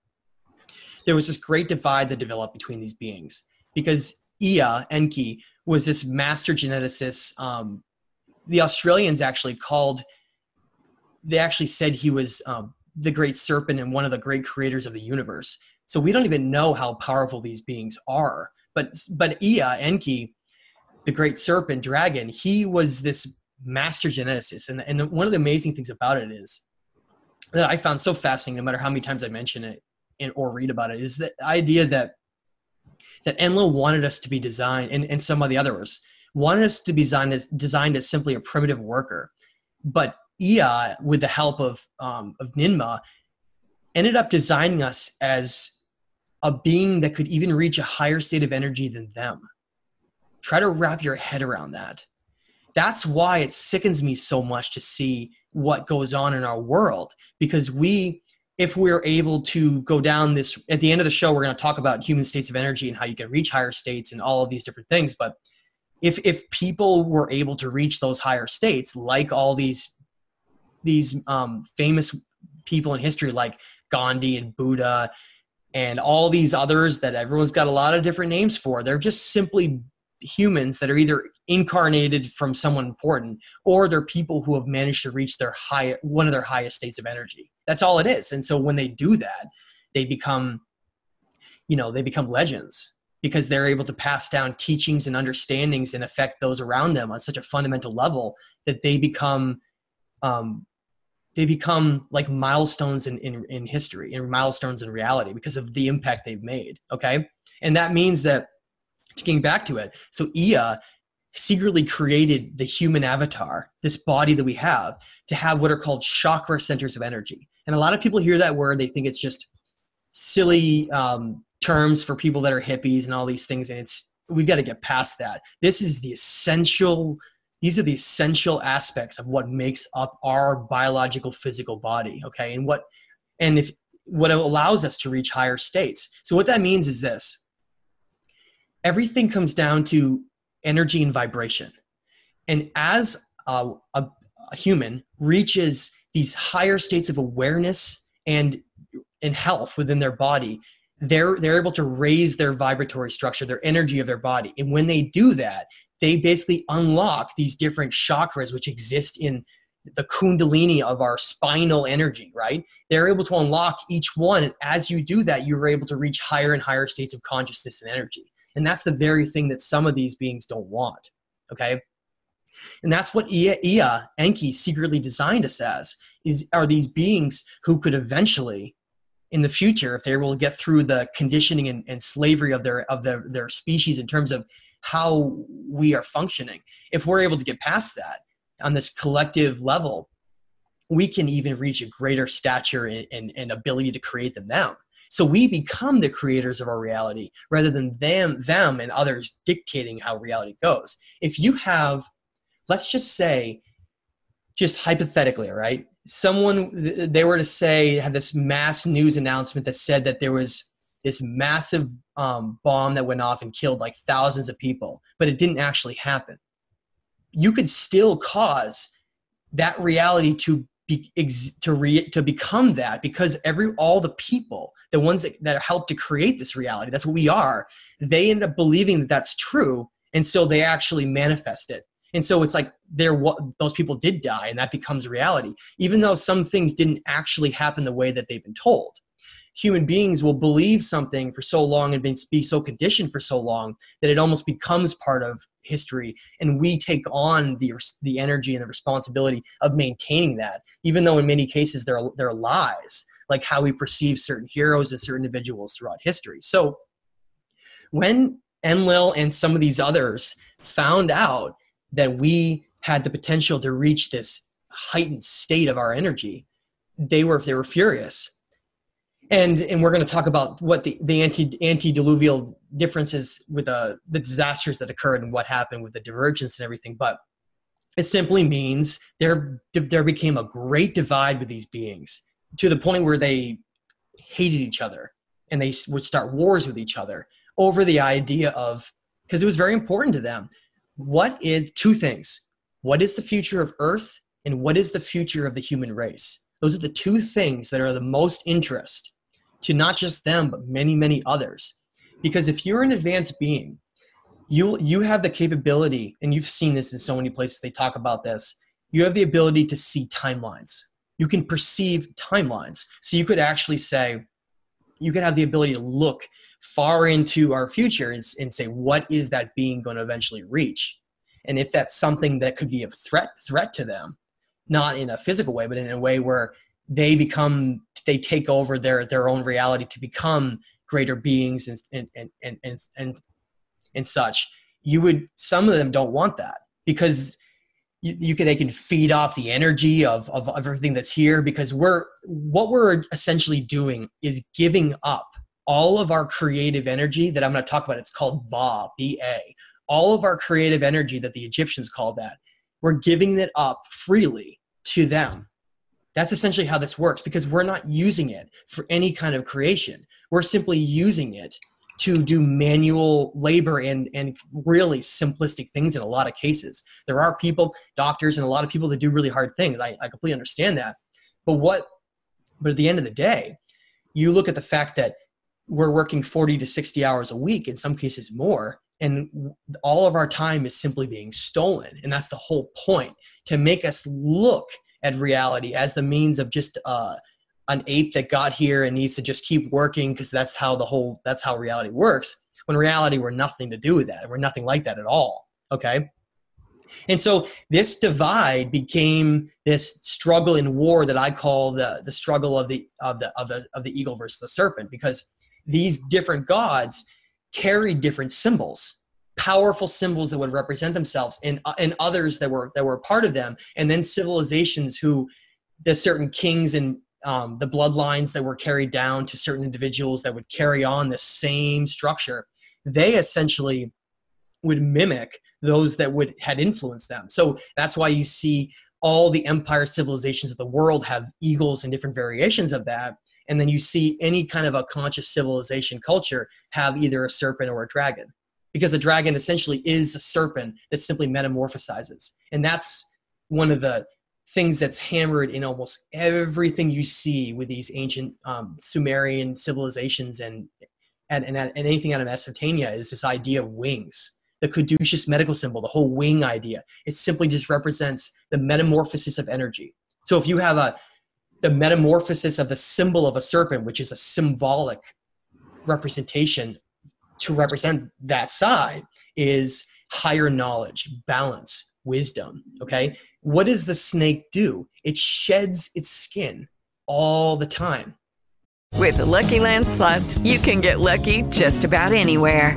there was this great divide that developed between these beings, because Ea, Enki, was this master geneticist. Um, the Australians actually called, they actually said he was um, the great serpent and one of the great creators of the universe. So we don't even know how powerful these beings are. But, but Ea, Enki, the great serpent dragon, he was this master geneticist. And, and the, one of the amazing things about it is that I found so fascinating, no matter how many times I mention it and, or read about it, is the idea that, that Enlil wanted us to be designed, and, and some of the others, wanted us to be designed as, designed as simply a primitive worker. But Ea, with the help of, um, of Ninmah, ended up designing us as a being that could even reach a higher state of energy than them. Try to wrap your head around that. That's why it sickens me so much to see what goes on in our world, because we, if we're able to go down this, at the end of the show, we're going to talk about human states of energy and how you can reach higher states and all of these different things. But if, if people were able to reach those higher states, like all these, these um, famous people in history, like Gandhi and Buddha, and all these others that everyone's got a lot of different names for, they're just simply humans that are either incarnated from someone important, or they're people who have managed to reach their high, one of their highest states of energy. That's all it is. And so when they do that, they become, you know, they become legends, because they're able to pass down teachings and understandings and affect those around them on such a fundamental level that they become, um, they become like milestones in, in, in history, and milestones in reality, because of the impact they've made, okay? And that means that, getting back to it, so Ea secretly created the human avatar, this body that we have, to have what are called chakra centers of energy. And a lot of people hear that word, they think it's just silly um, terms for people that are hippies and all these things, and it's, we've got to get past that. This is the essential... These are the essential aspects of what makes up our biological physical body, okay? And what, and if, what allows us to reach higher states. So what that means is this. Everything comes down to energy and vibration. And as a, a, a human reaches these higher states of awareness and, and health within their body, they're, they're able to raise their vibratory structure, their energy of their body. And when they do that, they basically unlock these different chakras, which exist in the kundalini of our spinal energy, right? They're able to unlock each one. And as you do that, you're able to reach higher and higher states of consciousness and energy. And that's the very thing that some of these beings don't want, okay? And that's what Ea, Ea Enki secretly designed us as, is, are these beings who could eventually, in the future, if they will get through the conditioning and, and slavery of their, of their, their species in terms of how we are functioning, if we're able to get past that on this collective level, we can even reach a greater stature and, and, and ability to create them now. So we become the creators of our reality rather than them, them and others dictating how reality goes. If you have, let's just say, just hypothetically, right? Someone, they were to say, had this mass news announcement that said that there was this massive um, bomb that went off and killed like thousands of people, but it didn't actually happen. You could still cause that reality to be, to re, to become that, because every, all the people, the ones that, that helped to create this reality, that's what we are, they end up believing that that's true, and so they actually manifest it. And so it's like they're, those people did die, and that becomes reality, even though some things didn't actually happen the way that they've been told. Human beings will believe something for so long and been, be so conditioned for so long that it almost becomes part of history, and we take on the, the energy and the responsibility of maintaining that, even though in many cases there are, there are lies, like how we perceive certain heroes and certain individuals throughout history. So when Enlil and some of these others found out that we had the potential to reach this heightened state of our energy, they were, they were furious. And, and we're going to talk about what the, the anti, antediluvial differences with uh, the disasters that occurred and what happened with the divergence and everything. But it simply means there, there became a great divide with these beings, to the point where they hated each other, and they would start wars with each other over the idea of, because it was very important to them, what is, two things, what is the future of Earth and what is the future of the human race? Those are the two things that are the most interest to not just them, but many, many others. Because if you're an advanced being, you, you have the capability, and you've seen this in so many places, they talk about this, you have the ability to see timelines. You can perceive timelines. So you could actually say, you could have the ability to look far into our future and, and say, what is that being going to eventually reach? And if that's something that could be a threat, threat to them, not in a physical way, but in a way where they become, they take over their, their own reality to become greater beings and, and, and, and, and, and, and such, you would, some of them don't want that, because you, you can, they can feed off the energy of, of everything that's here, because we're, what we're essentially doing is giving up all of our creative energy that I'm going to talk about. It's called Ba, B A, all of our creative energy that the Egyptians called that. We're giving it up freely to them. That's essentially how this works, because we're not using it for any kind of creation. We're simply using it to do manual labor and, and really simplistic things in a lot of cases. There are people, doctors, and a lot of people that do really hard things. I, I completely understand that. But what, but at the end of the day, you look at the fact that we're working forty to sixty hours a week, in some cases more, and all of our time is simply being stolen. And that's the whole point, to make us look at reality as the means of just uh, an ape that got here and needs to just keep working, because that's how the whole, that's how reality works. When reality, we're nothing to do with that. We're nothing like that at all, okay? And so this divide became this struggle in war that I call the, the struggle of the, of, the, of, the, of the eagle versus the serpent, because these different gods carried different symbols, powerful symbols that would represent themselves and, uh, and others that were, that were a part of them. And then civilizations who, the certain kings and um, the bloodlines that were carried down to certain individuals that would carry on the same structure, they essentially would mimic those that would, had influenced them. So that's why you see all the empire civilizations of the world have eagles and different variations of that. And then you see any kind of a conscious civilization culture have either a serpent or a dragon, because a dragon essentially is a serpent that simply metamorphosizes. And that's one of the things that's hammered in almost everything you see with these ancient um, Sumerian civilizations and and, and, and anything out of Mesopotamia is this idea of wings. The caduceus medical symbol, the whole wing idea, it simply just represents the metamorphosis of energy. So if you have a, the metamorphosis of the symbol of a serpent, which is a symbolic representation to represent that side, is higher knowledge, balance, wisdom, okay? What does the snake do? It sheds its skin all the time. With the Lucky Land Slots, you can get lucky just about anywhere.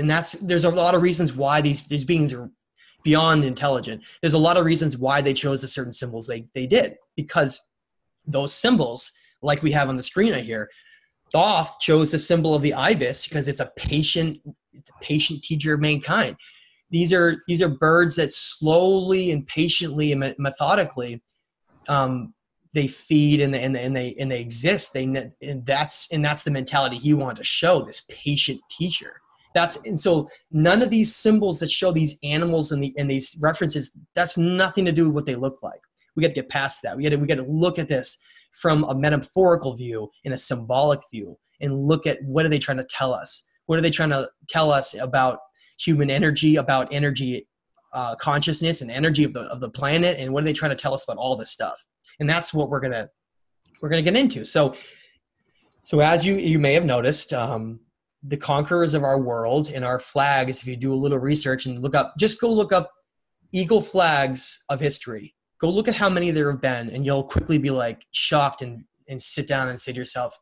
And that's, there's a lot of reasons why these, these beings are beyond intelligent. There's a lot of reasons why they chose the certain symbols they, they did, because those symbols, like we have on the screen right here, Thoth chose the symbol of the ibis because it's a patient, patient teacher of mankind. These are, these are birds that slowly and patiently and methodically, um, they feed and they, and they, and they, and they exist. They, and that's, and that's the mentality he wanted to show, this patient teacher. That's, and so none of these symbols that show these animals and the, and these references, that's nothing to do with what they look like. We got to get past that. We got to, we got to look at this from a metaphorical view and a symbolic view, and look at what are they trying to tell us? What are they trying to tell us about human energy, about energy, uh, consciousness and energy of the, of the planet? And what are they trying to tell us about all this stuff? And that's what we're going to, we're going to get into. So, so as you, you may have noticed, um, the conquerors of our world and our flags, if you do a little research and look up, just go look up eagle flags of history. Go look at how many there have been, and you'll quickly be like shocked and, and sit down and say to yourself,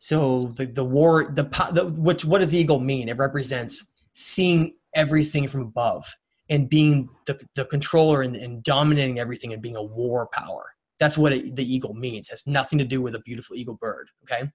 so the, the war, the, the what, what does eagle mean? It represents seeing everything from above and being the, the controller and, and dominating everything and being a war power. That's what it, the eagle means. It has nothing to do with a beautiful eagle bird, okay?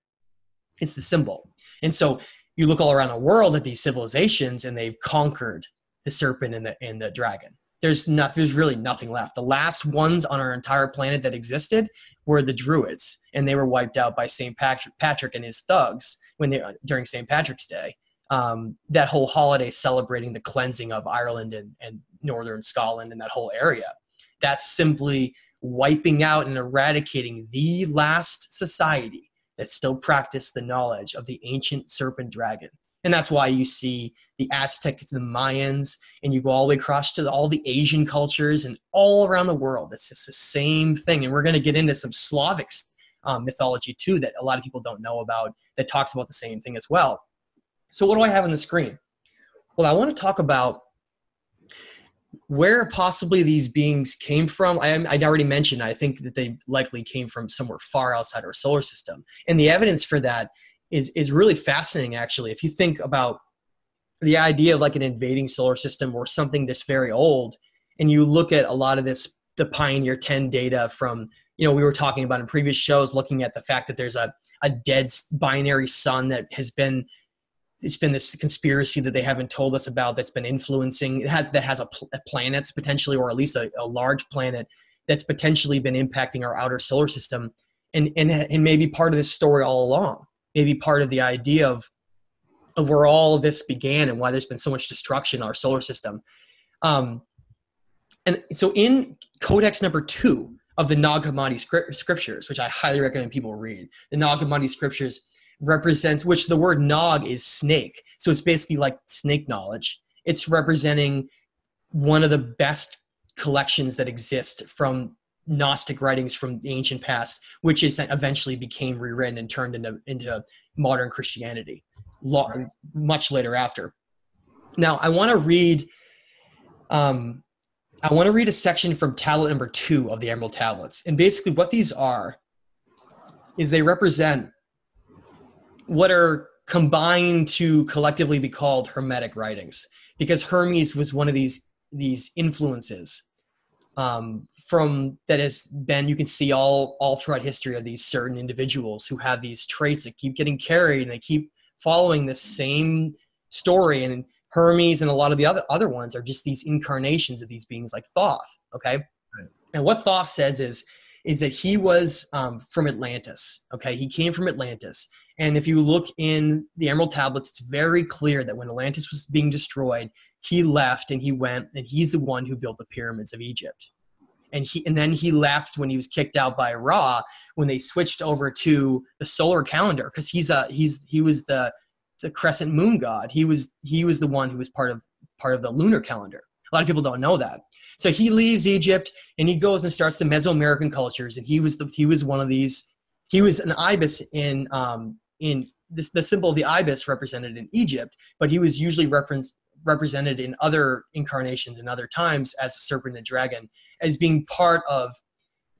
It's the symbol. And so you look all around the world at these civilizations, and they've conquered the serpent and the, and the dragon. There's not, there's really nothing left. The last ones on our entire planet that existed were the Druids, and they were wiped out by Saint Patrick, Patrick and his thugs when they, during Saint Patrick's Day. Um, that whole holiday celebrating the cleansing of Ireland and, and Northern Scotland and that whole area. That's simply wiping out and eradicating the last society that still practice the knowledge of the ancient serpent dragon. And that's why you see the Aztecs, the Mayans, and you go all the way across to the, all the Asian cultures and all around the world. It's just the same thing. And we're going to get into some Slavic um, mythology too that a lot of people don't know about, that talks about the same thing as well. So what do I have on the screen? Well, I want to talk about where possibly these beings came from. I, I already mentioned, I think that they likely came from somewhere far outside our solar system. And the evidence for that is, is really fascinating, actually. If you think about the idea of like an invading solar system or something this very old, and you look at a lot of this, the Pioneer ten data from, you know, we were talking about in previous shows, looking at the fact that there's a, a dead binary sun that has been, it's been this conspiracy that they haven't told us about that's been influencing, it has, that has a, pl- a planets potentially, or at least a, a large planet that's potentially been impacting our outer solar system. And, and, and maybe part of this story all along, maybe part of the idea of, of where all of this began and why there's been so much destruction in our solar system. Um, and so in Codex number two of the Nag Hammadi script, scriptures, which I highly recommend people read, the Nag Hammadi scriptures represents, which the word Nog is snake. So it's basically like snake knowledge. It's representing one of the best collections that exist from Gnostic writings from the ancient past, which is eventually became rewritten and turned into, into modern Christianity long, much later after. Now I want to read, um, I want to read a section from tablet number two of the Emerald Tablets. And basically what these are is they represent what are combined to collectively be called Hermetic writings, because Hermes was one of these, these influences um, from that has been, you can see all, all throughout history of these certain individuals who have these traits that keep getting carried and they keep following this same story. And Hermes and a lot of the other, other ones are just these incarnations of these beings like Thoth, okay? Right. And what Thoth says is, is that he was um, from Atlantis, okay? He came from Atlantis. And if you look in the Emerald Tablets, it's very clear that when Atlantis was being destroyed, he left and he went, and he's the one who built the pyramids of Egypt. And, he, and then he left when he was kicked out by Ra, when they switched over to the solar calendar, because he's a, he's, he was the, the crescent moon god. He was, he was the one who was part of, part of the lunar calendar. A lot of people don't know that. So he leaves Egypt and he goes and starts the Mesoamerican cultures. And he was, the, he was one of these, he was an ibis in, um, in this, the symbol of the ibis represented in Egypt, but he was usually referenced represented in other incarnations and other times as a serpent and dragon, as being part of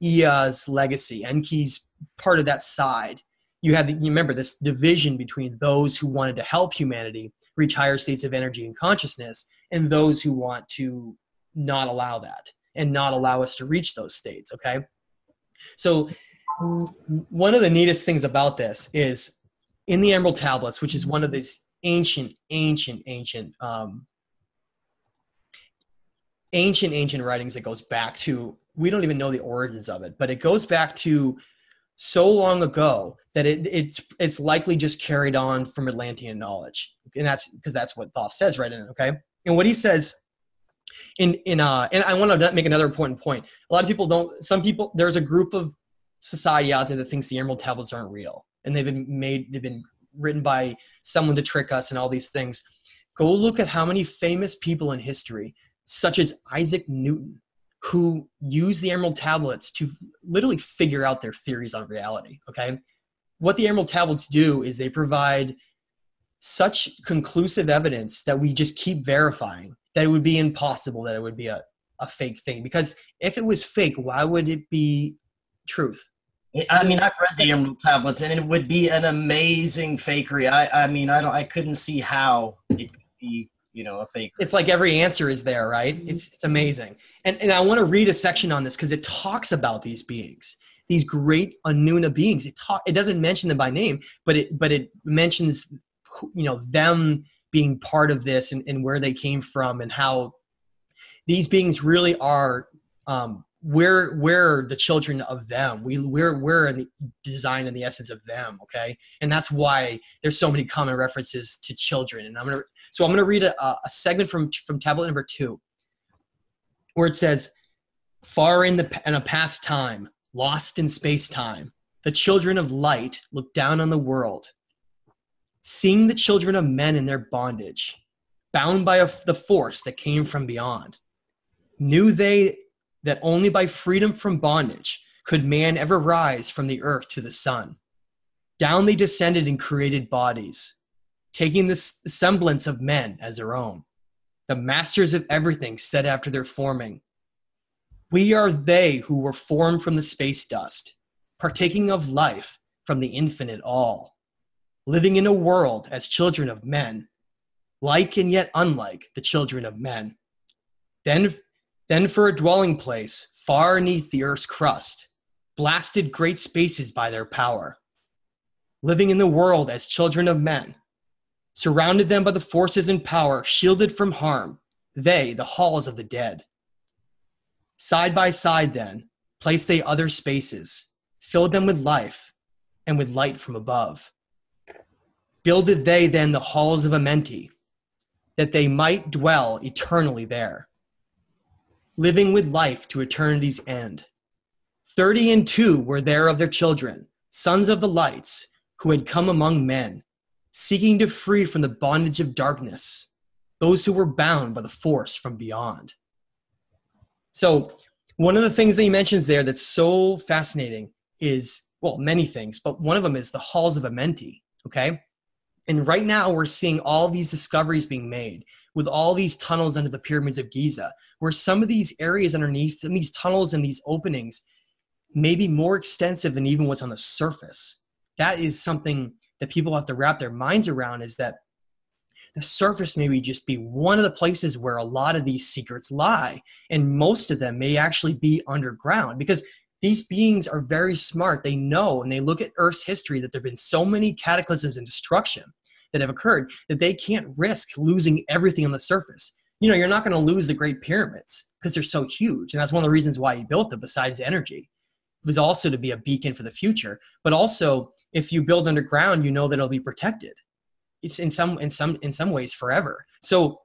Ia's legacy, Enki's part of that side. You had, the, you remember this division between those who wanted to help humanity reach higher states of energy and consciousness, and those who want to not allow that and not allow us to reach those states. Okay. So one of the neatest things about this is in the Emerald Tablets, which is one of these ancient, ancient, ancient, um, ancient, ancient writings that goes back to, we don't even know the origins of it, but it goes back to so long ago that it, it's, it's likely just carried on from Atlantean knowledge. And that's because that's what Thoth says right in it. Okay. And what he says in, in, uh, and I want to make another important point. A lot of people don't, some people, there's a group of society out there that thinks the Emerald Tablets aren't real. And they've been made, they've been written by someone to trick us and all these things. Go look at how many famous people in history, such as Isaac Newton, who used the Emerald Tablets to literally figure out their theories on reality, okay? What the Emerald Tablets do is they provide such conclusive evidence that we just keep verifying that it would be impossible that it would be a, a fake thing. Because if it was fake, why would it be truth? I mean, I've read the Emerald Tablets, and it would be an amazing fakery. I, I mean, I don't, I couldn't see how it could be, you know, a fakery. It's like every answer is there, right? It's, it's amazing. And, and I want to read a section on this because it talks about these beings, these great Anunna beings. It, talk, it doesn't mention them by name, but it, but it mentions, you know, them being part of this and, and where they came from and how these beings really are um, – We're, we're the children of them. We, we're, we're in the design and the essence of them, okay? And that's why there's so many common references to children. And I'm going to, so I'm going to read a, a segment from, from tablet number two, where it says, far in the in a past time, lost in space time, the children of light look down on the world, seeing the children of men in their bondage, bound by a, the force that came from beyond. Knew they that only by freedom from bondage could man ever rise from the earth to the sun. Down they descended in created bodies, taking the semblance of men as their own. The masters of everything set after their forming. We are they who were formed from the space dust, partaking of life from the infinite all, living in a world as children of men, like and yet unlike the children of men. Then Then for a dwelling place, far neath the earth's crust, blasted great spaces by their power. Living in the world as children of men, surrounded them by the forces and power, shielded from harm, they, the halls of the dead. Side by side then, placed they other spaces, filled them with life and with light from above. Builded they then the halls of Amenti, that they might dwell eternally there. Living with life to eternity's end. Thirty and two were there of their children, sons of the lights, who had come among men, seeking to free from the bondage of darkness, those who were bound by the force from beyond. So one of the things that he mentions there that's so fascinating is, well, many things, but one of them is the halls of Amenti, okay? And right now we're seeing all these discoveries being made with all these tunnels under the pyramids of Giza, where some of these areas underneath, and these tunnels and these openings may be more extensive than even what's on the surface. That is something that people have to wrap their minds around, is that the surface may just be one of the places where a lot of these secrets lie, and most of them may actually be underground, because these beings are very smart. They know, and they look at Earth's history, that there have been so many cataclysms and destruction that have occurred, that they can't risk losing everything on the surface. You know, you're not going to lose the Great Pyramids because they're so huge. And that's one of the reasons why he built them, besides energy. It was also to be a beacon for the future. But also, if you build underground, you know that it'll be protected. It's in some, in some, in some ways forever. So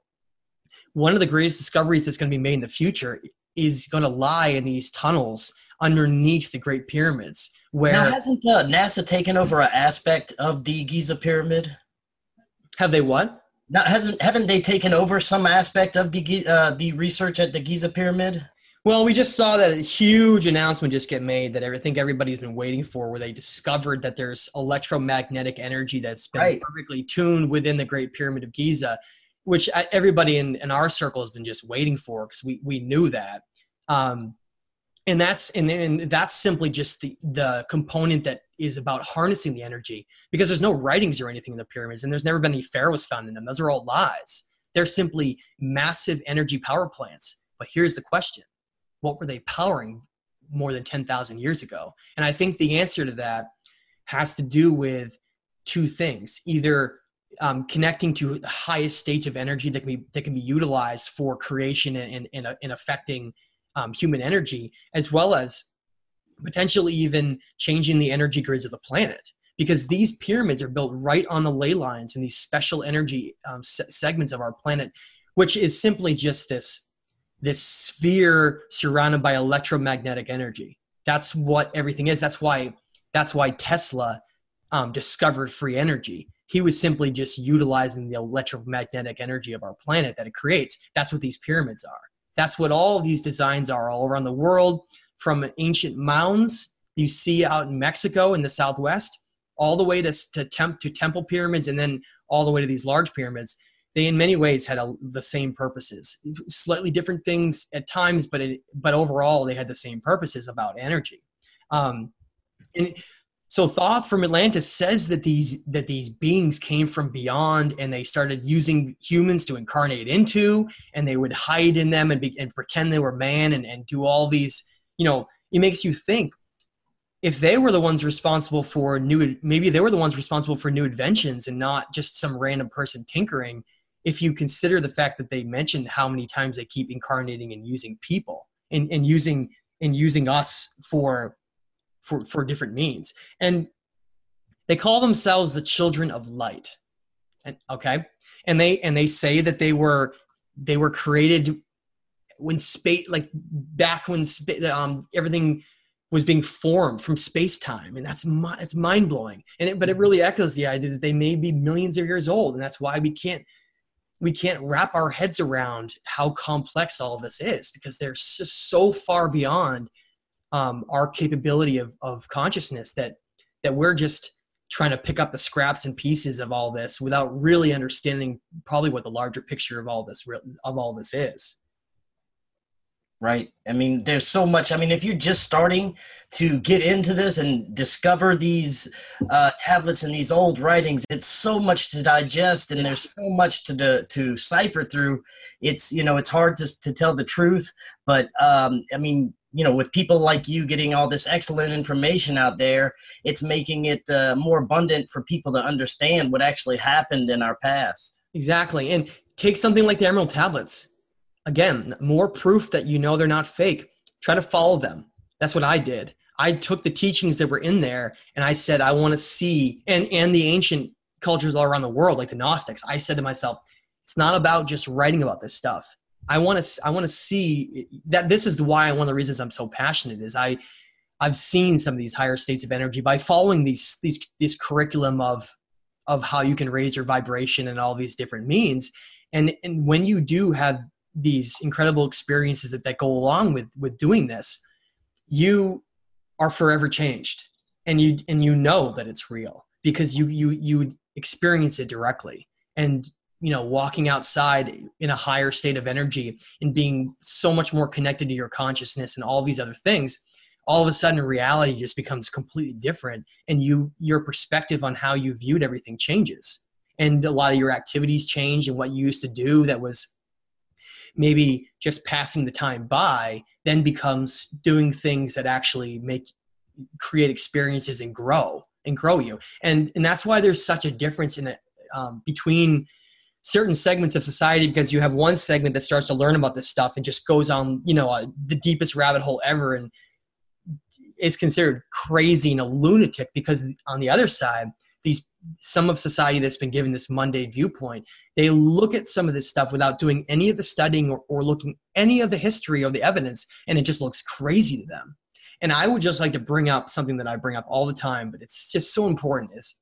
one of the greatest discoveries that's going to be made in the future is going to lie in these tunnels underneath the Great Pyramids. Where now, hasn't uh, NASA taken over an aspect of the Giza Pyramid? Have they what? Now, hasn't haven't they taken over some aspect of the uh, the research at the Giza Pyramid? Well, we just saw that huge announcement just get made that I think everybody's been waiting for, where they discovered that there's electromagnetic energy that's been right. perfectly tuned within the Great Pyramid of Giza, which everybody in, in our circle has been just waiting for, because we, we knew that. Um, and that's and, and that's simply just the, the component that is about harnessing the energy, because there's no writings or anything in the pyramids, and there's never been any pharaohs found in them. Those are all lies. They're simply massive energy power plants. But here's the question. What were they powering more than ten thousand years ago? And I think the answer to that has to do with two things, either Um, connecting to the highest stage of energy that can be, that can be utilized for creation and, and, and affecting um, human energy, as well as potentially even changing the energy grids of the planet. Because these pyramids are built right on the ley lines in these special energy um, se segments of our planet, which is simply just this, this sphere surrounded by electromagnetic energy. That's what everything is. That's why, that's why Tesla um, discovered free energy. He was simply just utilizing the electromagnetic energy of our planet that it creates. That's what these pyramids are. That's what all these designs are all around the world, from ancient mounds you see out in Mexico in the Southwest, all the way to, to, temp, to temple pyramids, and then all the way to these large pyramids. They in many ways had a, the same purposes, slightly different things at times, but, it, but overall they had the same purposes about energy. Um, and So Thoth from Atlantis says that these, that these beings came from beyond, and they started using humans to incarnate into, and they would hide in them and, be, and pretend they were man and, and do all these, you know, it makes you think, if they were the ones responsible for new, maybe they were the ones responsible for new inventions and not just some random person tinkering, if you consider the fact that they mentioned how many times they keep incarnating and using people and, and, using, and using us for... For, for different means. And they call themselves the children of light. And okay. And they, and they say that they were, they were created when space, like back when um, everything was being formed from space time. And that's, it's mind blowing. And it, but it really echoes the idea that they may be millions of years old. And that's why we can't, we can't wrap our heads around how complex all of this is, because they're just so far beyond Um, our capability of, of consciousness that, that we're just trying to pick up the scraps and pieces of all this without really understanding probably what the larger picture of all this, of all this is. Right. I mean, there's so much. I mean, if you're just starting to get into this and discover these uh, tablets and these old writings, it's so much to digest, and there's so much to to, to cipher through. It's, you know, it's hard to, to tell the truth, but um, I mean, you know, with people like you getting all this excellent information out there, it's making it uh, more abundant for people to understand what actually happened in our past. Exactly. And take something like the Emerald Tablets. Again, more proof that you know they're not fake. Try to follow them. That's what I did. I took the teachings that were in there, and I said, I want to see, and, and the ancient cultures all around the world, like the Gnostics, I said to myself, it's not about just writing about this stuff. I want to, I want to see that. This is why one of the reasons I'm so passionate is I, I've seen some of these higher states of energy by following these, these, this curriculum of, of how you can raise your vibration and all these different means. And, and when you do have these incredible experiences that, that go along with, with doing this, you are forever changed, and you, and you know that it's real because you, you, you experience it directly. And you know, walking outside in a higher state of energy and being so much more connected to your consciousness and all these other things, all of a sudden reality just becomes completely different, and you, your perspective on how you viewed everything changes. And a lot of your activities change, and what you used to do that was maybe just passing the time by then becomes doing things that actually make, create experiences and grow and grow you. And, and that's why there's such a difference in it. um, between certain segments of society, because you have one segment that starts to learn about this stuff and just goes on, you know, uh, the deepest rabbit hole ever, and is considered crazy and a lunatic, because on the other side, these, some of society that's been given this mundane viewpoint, they look at some of this stuff without doing any of the studying or, or looking any of the history or the evidence, and it just looks crazy to them. And I would just like to bring up something that I bring up all the time, but it's just so important, is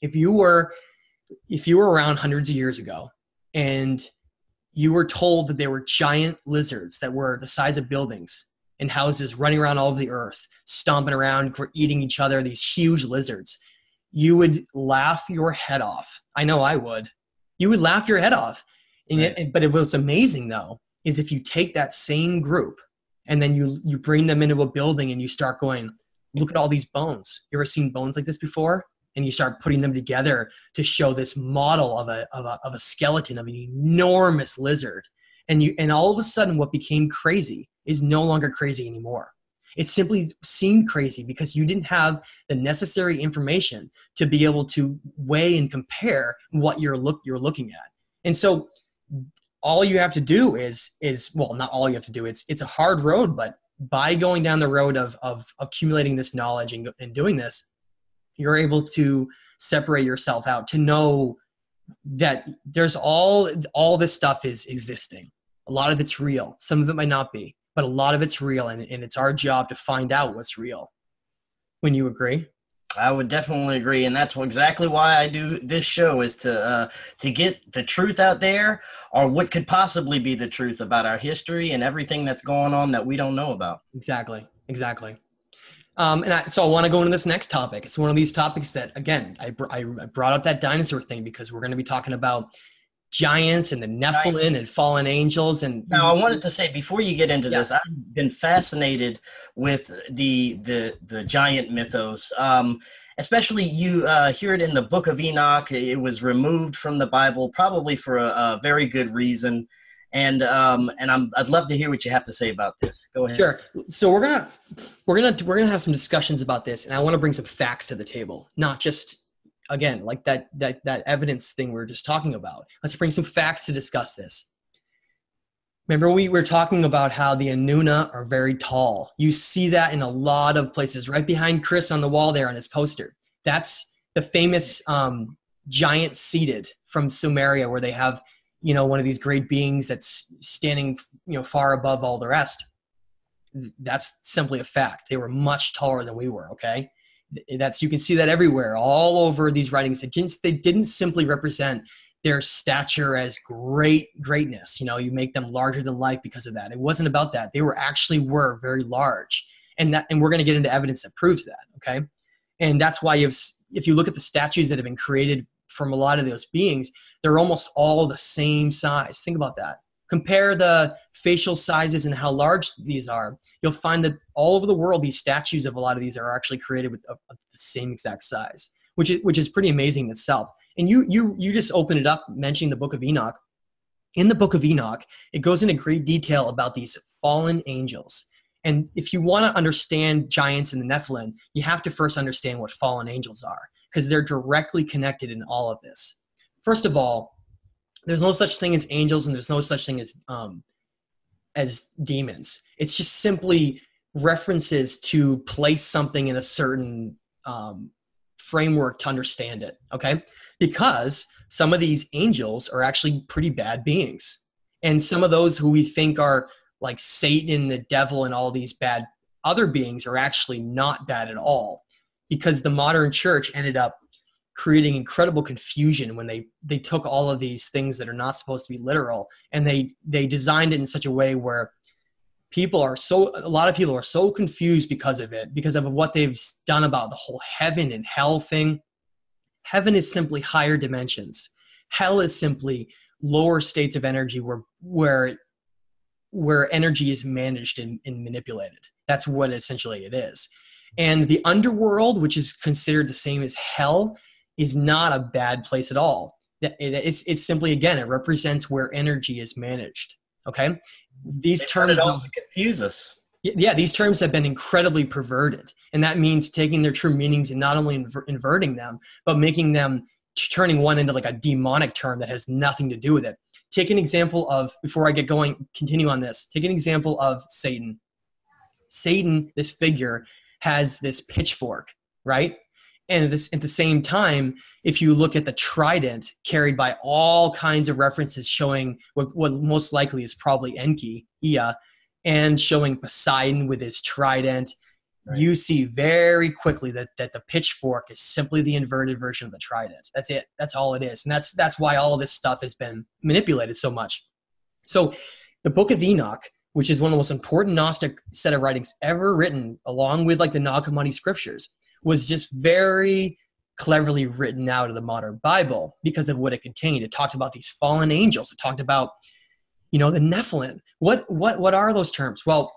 if you were, if you were around hundreds of years ago and you were told that there were giant lizards that were the size of buildings and houses running around all over the earth, stomping around, eating each other, these huge lizards, you would laugh your head off. I know I would. You would laugh your head off. And right. it, but it, what's amazing, though, is if you take that same group and then you, you bring them into a building and you start going, look at all these bones. You ever seen bones like this before? And you start putting them together to show this model of a, of a, of a skeleton of an enormous lizard. And, you, and all of a sudden what became crazy is no longer crazy anymore. It simply seemed crazy because you didn't have the necessary information to be able to weigh and compare what you're, look, you're looking at. And so all you have to do is, is, well, not all you have to do, it's, it's a hard road, but by going down the road of, of accumulating this knowledge and, and doing this, you're able to separate yourself out to know that there's all, all this stuff is existing. A lot of it's real. Some of it might not be, but a lot of it's real. And, and it's our job to find out what's real. Wouldn't you agree? I would definitely agree. And that's exactly why I do this show, is to, uh, to get the truth out there, or what could possibly be the truth about our history and everything that's going on that we don't know about. Exactly. Exactly. Um, and I, so I want to go into this next topic. It's one of these topics that, again, I, br I brought up that dinosaur thing because we're going to be talking about giants and the Nephilim and fallen angels. And now I wanted to say, before you get into yeah. this, I've been fascinated with the, the, the giant mythos. Um, especially you uh, hear it in the Book of Enoch. It was removed from the Bible, probably for a, a very good reason. And um, and I'm, I'd love to hear what you have to say about this. Go ahead. Sure. So we're gonna we're gonna we're gonna have some discussions about this, and I want to bring some facts to the table, not just again like that that that evidence thing we were just talking about. Let's bring some facts to discuss this. Remember, we were talking about how the Anunna are very tall. You see that in a lot of places. Right behind Chris on the wall there on his poster. That's the famous um, giant seated from Sumeria, where they have, you know, one of these great beings that's standing, you know, far above all the rest. That's simply a fact. They were much taller than we were. Okay. That's, you can see that everywhere, all over these writings. It didn't, they didn't simply represent their stature as great greatness. You know, you make them larger than life because of that. It wasn't about that. They were actually were very large, and that, and we're going to get into evidence that proves that. Okay. And that's why you've, if you look at the statues that have been created from a lot of those beings, they're almost all the same size. Think about that. Compare the facial sizes and how large these are. You'll find that all over the world, these statues of a lot of these are actually created with a, a, the same exact size, which is, which is pretty amazing in itself. And you, you, you just open it up mentioning the Book of Enoch. In the Book of Enoch, it goes into great detail about these fallen angels. And if you want to understand giants and the Nephilim, you have to first understand what fallen angels are, because they're directly connected in all of this. First of all, there's no such thing as angels, and there's no such thing as, um, as demons. It's just simply references to place something in a certain um, framework to understand it, okay? Because some of these angels are actually pretty bad beings. And some of those who we think are like Satan and the devil and all these bad other beings are actually not bad at all, because the modern church ended up creating incredible confusion when they, they took all of these things that are not supposed to be literal, and they, they designed it in such a way where people are so, a lot of people are so confused because of it, because of what they've done about the whole heaven and hell thing. Heaven is simply higher dimensions. Hell is simply lower states of energy where, where, where energy is managed and, and manipulated. That's what essentially it is. And the underworld, which is considered the same as hell, is not a bad place at all. It's, it's simply, again, it represents where energy is managed, okay? These they terms don't confuse us. Yeah, these terms have been incredibly perverted, and that means taking their true meanings and not only inver inverting them, but making them turning one into like a demonic term that has nothing to do with it. Take an example of, before I get going, continue on this, take an example of Satan. Satan, this figure, has this pitchfork, right? And this, at the same time, if you look at the trident carried by all kinds of references showing what, what most likely is probably Enki, Ea, and showing Poseidon with his trident, right. You see very quickly that, that the pitchfork is simply the inverted version of the trident. That's it. That's all it is. And that's, that's why all of this stuff has been manipulated so much. So the Book of Enoch, which is one of the most important Gnostic set of writings ever written, along with like the Nag Hammadi scriptures, was just very cleverly written out of the modern Bible because of what it contained. It talked about these fallen angels. It talked about, you know, the Nephilim. What, what, what are those terms? Well,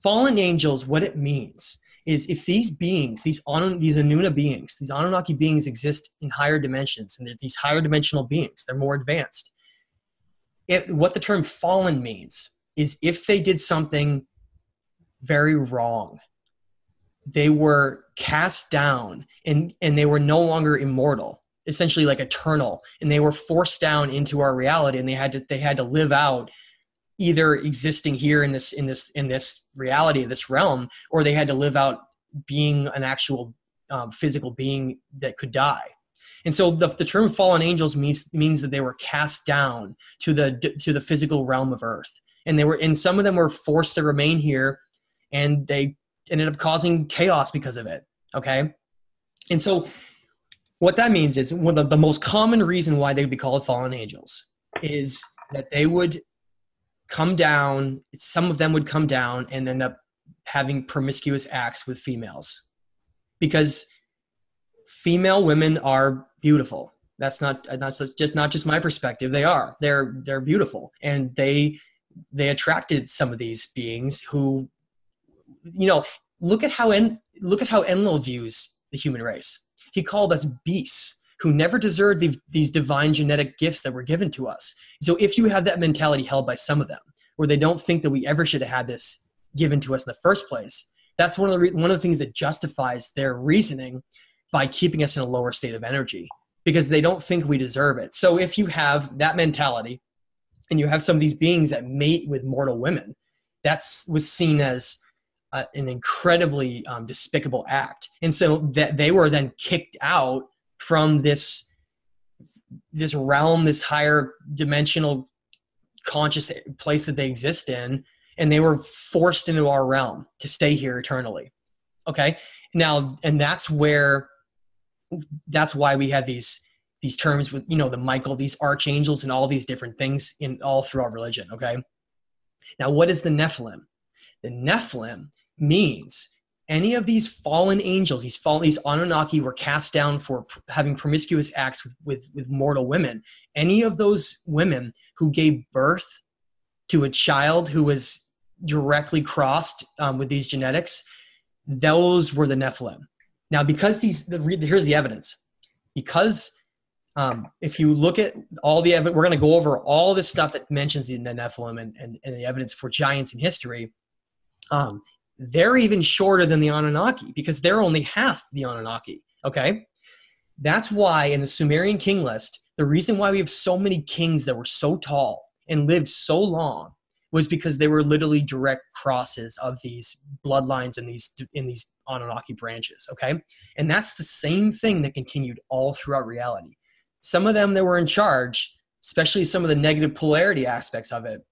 fallen angels, what it means is if these beings, these, Anu, these Anunna beings, these Anunnaki beings exist in higher dimensions, and they're these higher dimensional beings, they're more advanced. It, what the term fallen means is if they did something very wrong, they were cast down and, and they were no longer immortal, essentially like eternal. And they were forced down into our reality, and they had to, they had to live out either existing here in this, in this, in this reality, this realm, or they had to live out being an actual um, physical being that could die. And so the, the term fallen angels means, means that they were cast down to the, to the physical realm of earth. And they were, and some of them were forced to remain here, and they ended up causing chaos because of it, okay? And so what that means is one of the, the most common reason why they would be called fallen angels is that they would come down, some of them would come down and end up having promiscuous acts with females, because female women are beautiful. That's not, that's just not just my perspective. They are, they're, they're beautiful. And they, they attracted some of these beings who, you know, look at how en look at how Enlil views the human race. He called us beasts who never deserved the, these divine genetic gifts that were given to us. So if you have that mentality held by some of them, where they don't think that we ever should have had this given to us in the first place, that's one of the one of the things that justifies their reasoning by keeping us in a lower state of energy, because they don't think we deserve it. So if you have that mentality, and you have some of these beings that mate with mortal women, that's was seen as Uh, an incredibly um, despicable act. And so that they were then kicked out from this, this realm, this higher dimensional conscious place that they exist in, and they were forced into our realm to stay here eternally. Okay. Now, and that's where, that's why we have these, these terms with, you know, the Michael, these archangels and all these different things in all through our religion. Okay. Now, what is the Nephilim? The Nephilim means any of these fallen angels, these fallen, these Anunnaki were cast down for having promiscuous acts with, with, with mortal women. Any of those women who gave birth to a child who was directly crossed um, with these genetics, those were the Nephilim. Now, because these, the, here's the evidence. Because um, if you look at all the evidence, we're going to go over all this stuff that mentions the Nephilim and, and, and the evidence for giants in history. Um, they're even shorter than the Anunnaki, because they're only half the Anunnaki, okay? That's why in the Sumerian king list, the reason why we have so many kings that were so tall and lived so long was because they were literally direct crosses of these bloodlines and these, in these Anunnaki branches, okay? And that's the same thing that continued all throughout reality. Some of them that were in charge, especially some of the negative polarity aspects of it,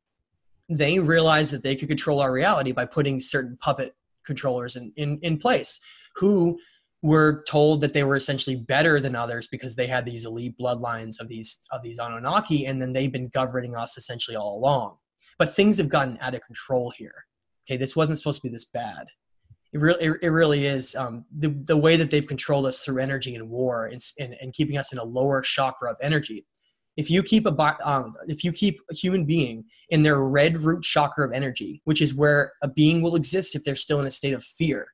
they realized that they could control our reality by putting certain puppet controllers in, in, in place who were told that they were essentially better than others because they had these elite bloodlines of these, of these Anunnaki, and then they've been governing us essentially all along. But things have gotten out of control here. Okay, this wasn't supposed to be this bad. It really, it, it really is. Um, the, the way that they've controlled us through energy and war and, and, and keeping us in a lower chakra of energy. If you keep a um, if you keep a human being in their red root chakra of energy, which is where a being will exist if they're still in a state of fear,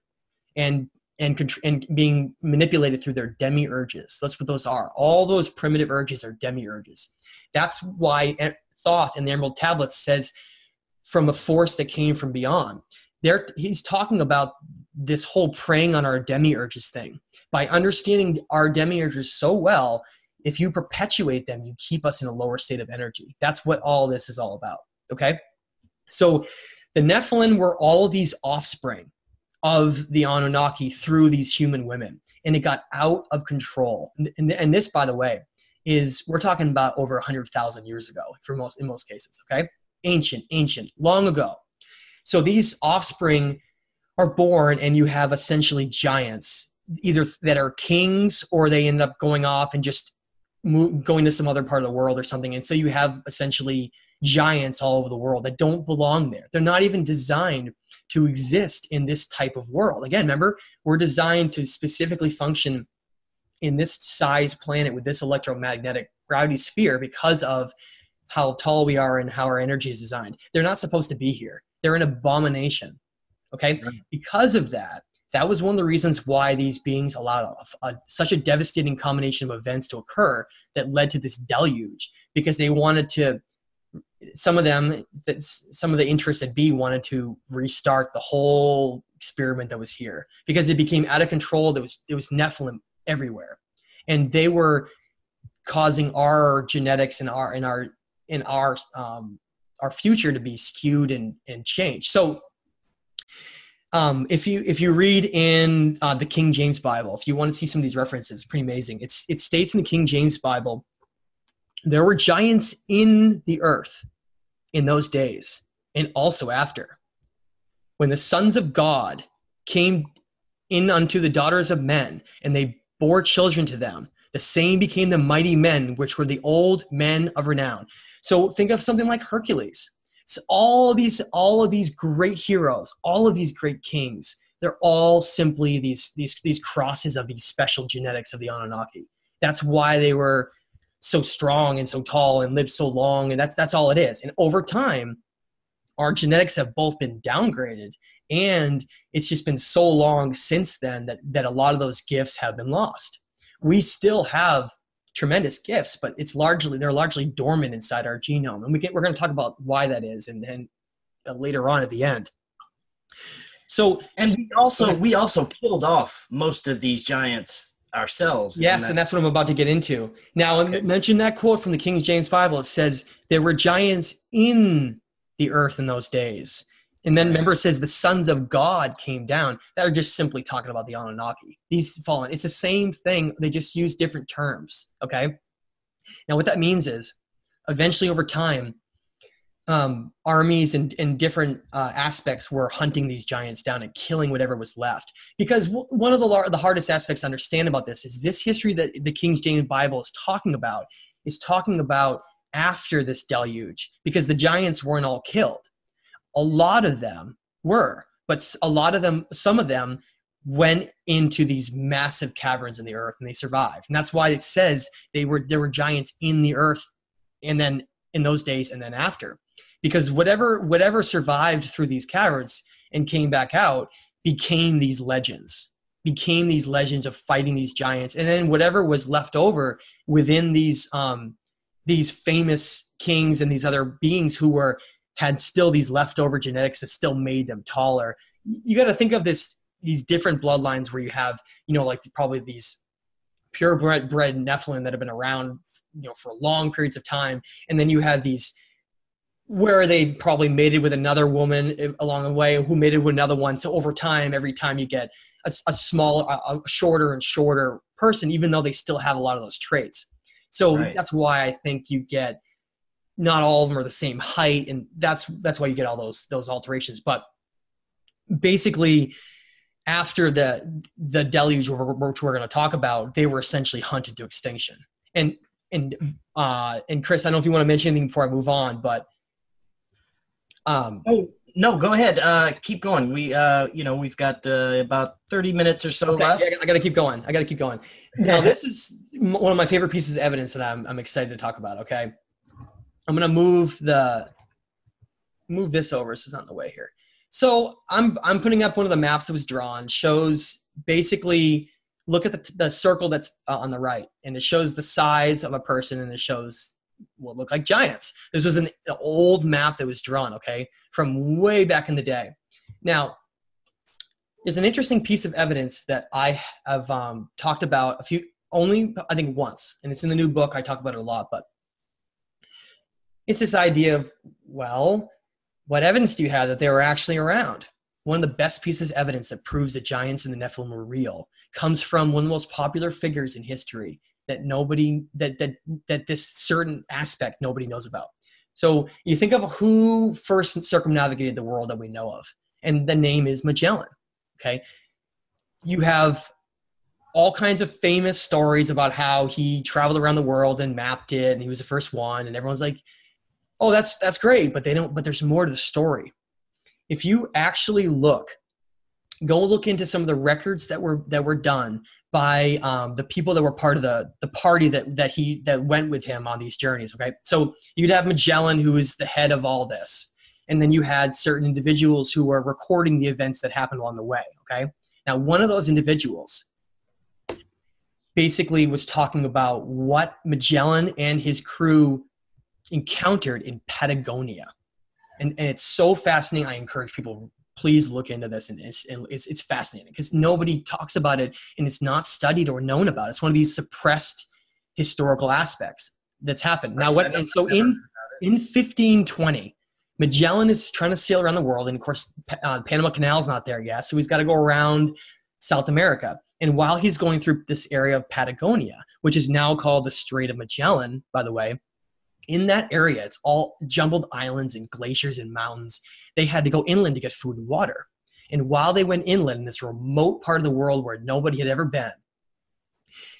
and and and being manipulated through their demiurges. That's what those are. All those primitive urges are demiurges. That's why Thoth in the Emerald Tablets says, "From a force that came from beyond." There, he's talking about this whole preying on our demiurges thing. By understanding our demiurges so well, if you perpetuate them, you keep us in a lower state of energy. That's what all this is all about, okay? So the Nephilim were all of these offspring of the Anunnaki through these human women, and it got out of control. And, and this, by the way, is we're talking about over one hundred thousand years ago for most, in most cases, okay? Ancient, ancient, long ago. So these offspring are born, and you have essentially giants, either that are kings or they end up going off and just move, going to some other part of the world or something. And so you have essentially giants all over the world that don't belong there. They're not even designed to exist in this type of world. Again, remember, we're designed to specifically function in this size planet with this electromagnetic gravity sphere because of how tall we are and how our energy is designed. They're not supposed to be here. They're an abomination, okay? Right. Because of that, that was one of the reasons why these beings allowed a, a, such a devastating combination of events to occur that led to this deluge, because they wanted to, some of them, some of the interested be wanted to restart the whole experiment that was here, because it became out of control. There was, it was Nephilim everywhere. And they were causing our genetics and our, and our, in our, um, our future to be skewed and, and changed. So um, if you if you read in uh, the King James Bible, if you want to see some of these references, it's pretty amazing. It's, it states in the King James Bible, there were giants in the earth in those days and also after, when the sons of God came in unto the daughters of men, and they bore children to them. The same became the mighty men, which were the old men of renown. So think of something like Hercules. So all of these, all of these great heroes, all of these great kings, they're all simply these, these, these crosses of these special genetics of the Anunnaki. That's why they were so strong and so tall and lived so long, and that's, that's all it is. And over time, our genetics have both been downgraded, and it's just been so long since then that, that a lot of those gifts have been lost. We still have tremendous gifts, but it's largely, they're largely dormant inside our genome. And we can, we're going to talk about why that is, and then uh, later on at the end. So, and we also, we also killed off most of these giants ourselves. Yes. That? And that's what I'm about to get into. Now, okay. I mentioned that quote from the King James Bible. It says there were giants in the earth in those days. And then remember, it says the sons of God came down. That are just simply talking about the Anunnaki. These fallen. It's the same thing. They just use different terms. Okay. Now what that means is eventually over time, um, armies and, and different uh, aspects were hunting these giants down and killing whatever was left. Because w one of the, the hardest aspects to understand about this is this history that the King James Bible is talking about is talking about after this deluge, because the giants weren't all killed. A lot of them were, but a lot of them, some of them went into these massive caverns in the earth and they survived. And that's why it says they were, there were giants in the earth and then in those days and then after, because whatever, whatever survived through these caverns and came back out became these legends, became these legends of fighting these giants. And then whatever was left over within these, um, these famous kings and these other beings who were, had still these leftover genetics that still made them taller. You got to think of this, these different bloodlines where you have, you know, like the, probably these purebred bred Nephilim that have been around, you know, for long periods of time. And then you have these where they probably mated with another woman along the way who mated with another one. So over time, every time you get a, a smaller, a, a shorter and shorter person, even though they still have a lot of those traits. So right. That's why I think you get, not all of them are the same height, and that's that's why you get all those those alterations. But basically, after the the deluge, which we're going to talk about, they were essentially hunted to extinction. And and uh, and Chris, I don't know if you want to mention anything before I move on, but um, oh no, go ahead, uh, keep going. We uh, you know we've got uh, about thirty minutes or so okay, left. Yeah, I got to keep going. I got to keep going. Now this is one of my favorite pieces of evidence that I'm I'm excited to talk about. Okay. I'm gonna move the move this over so it's not in the way here. So I'm I'm putting up one of the maps that was drawn. Shows basically look at the, the circle that's uh, on the right, and it shows the size of a person, and it shows what look like giants. This was an old map that was drawn, okay, from way back in the day. Now, there's an interesting piece of evidence that I have um, talked about a few, only I think once, and it's in the new book. I talk about it a lot, but it's this idea of, well, what evidence do you have that they were actually around? One of the best pieces of evidence that proves that giants and the Nephilim were real comes from one of the most popular figures in history that nobody, that, that, that this certain aspect nobody knows about. So you think of who first circumnavigated the world that we know of, and the name is Magellan. Okay. You have all kinds of famous stories about how he traveled around the world and mapped it, and he was the first one, and everyone's like, oh, that's, that's great. But they don't, but there's more to the story. If you actually look, go look into some of the records that were, that were done by um, the people that were part of the, the party that, that he, that went with him on these journeys. Okay. So you'd have Magellan, who is the head of all this. And then you had certain individuals who were recording the events that happened along the way. Okay. Now, one of those individuals basically was talking about what Magellan and his crew encountered in Patagonia. And, and it's so fascinating. I encourage people, please look into this. And it's, and it's, it's fascinating because nobody talks about it, and it's not studied or known about. It's one of these suppressed historical aspects that's happened. Now, what, and so in, in fifteen twenty, Magellan is trying to sail around the world. And of course, uh, Panama Canal's not there yet. So he's got to go around South America. And while he's going through this area of Patagonia, which is now called the Strait of Magellan, by the way, in that area, it's all jumbled islands and glaciers and mountains. They had to go inland to get food and water. And while they went inland in this remote part of the world where nobody had ever been,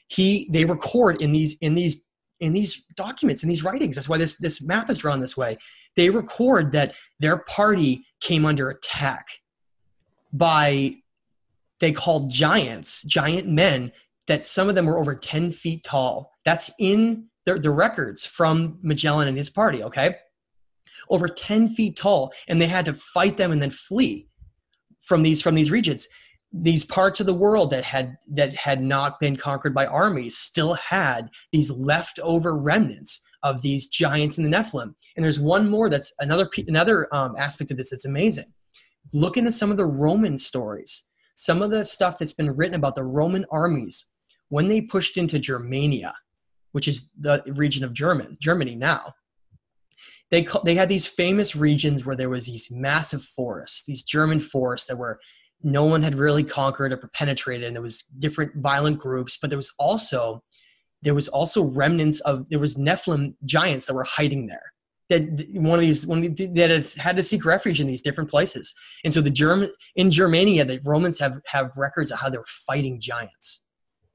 he, they record in these, in these, in these documents, in these writings. That's why this, this map is drawn this way. They record that their party came under attack by, they called giants, giant men, that some of them were over ten feet tall. That's in the, the records from Magellan and his party, okay? Over ten feet tall, and they had to fight them and then flee from these, from these regions. These parts of the world that had, that had not been conquered by armies still had these leftover remnants of these giants in the Nephilim. And there's one more that's another, another um, aspect of this that's amazing. Look into some of the Roman stories, some of the stuff that's been written about the Roman armies when they pushed into Germania, which is the region of German, Germany now. They, they had these famous regions where there was these massive forests, these German forests that were no one had really conquered or penetrated, and there was different violent groups, but there was also, there was also remnants of, there was Nephilim giants that were hiding there. That one of these, one of the, that had to seek refuge in these different places. And so the German, in Germania, the Romans have, have records of how they were fighting giants.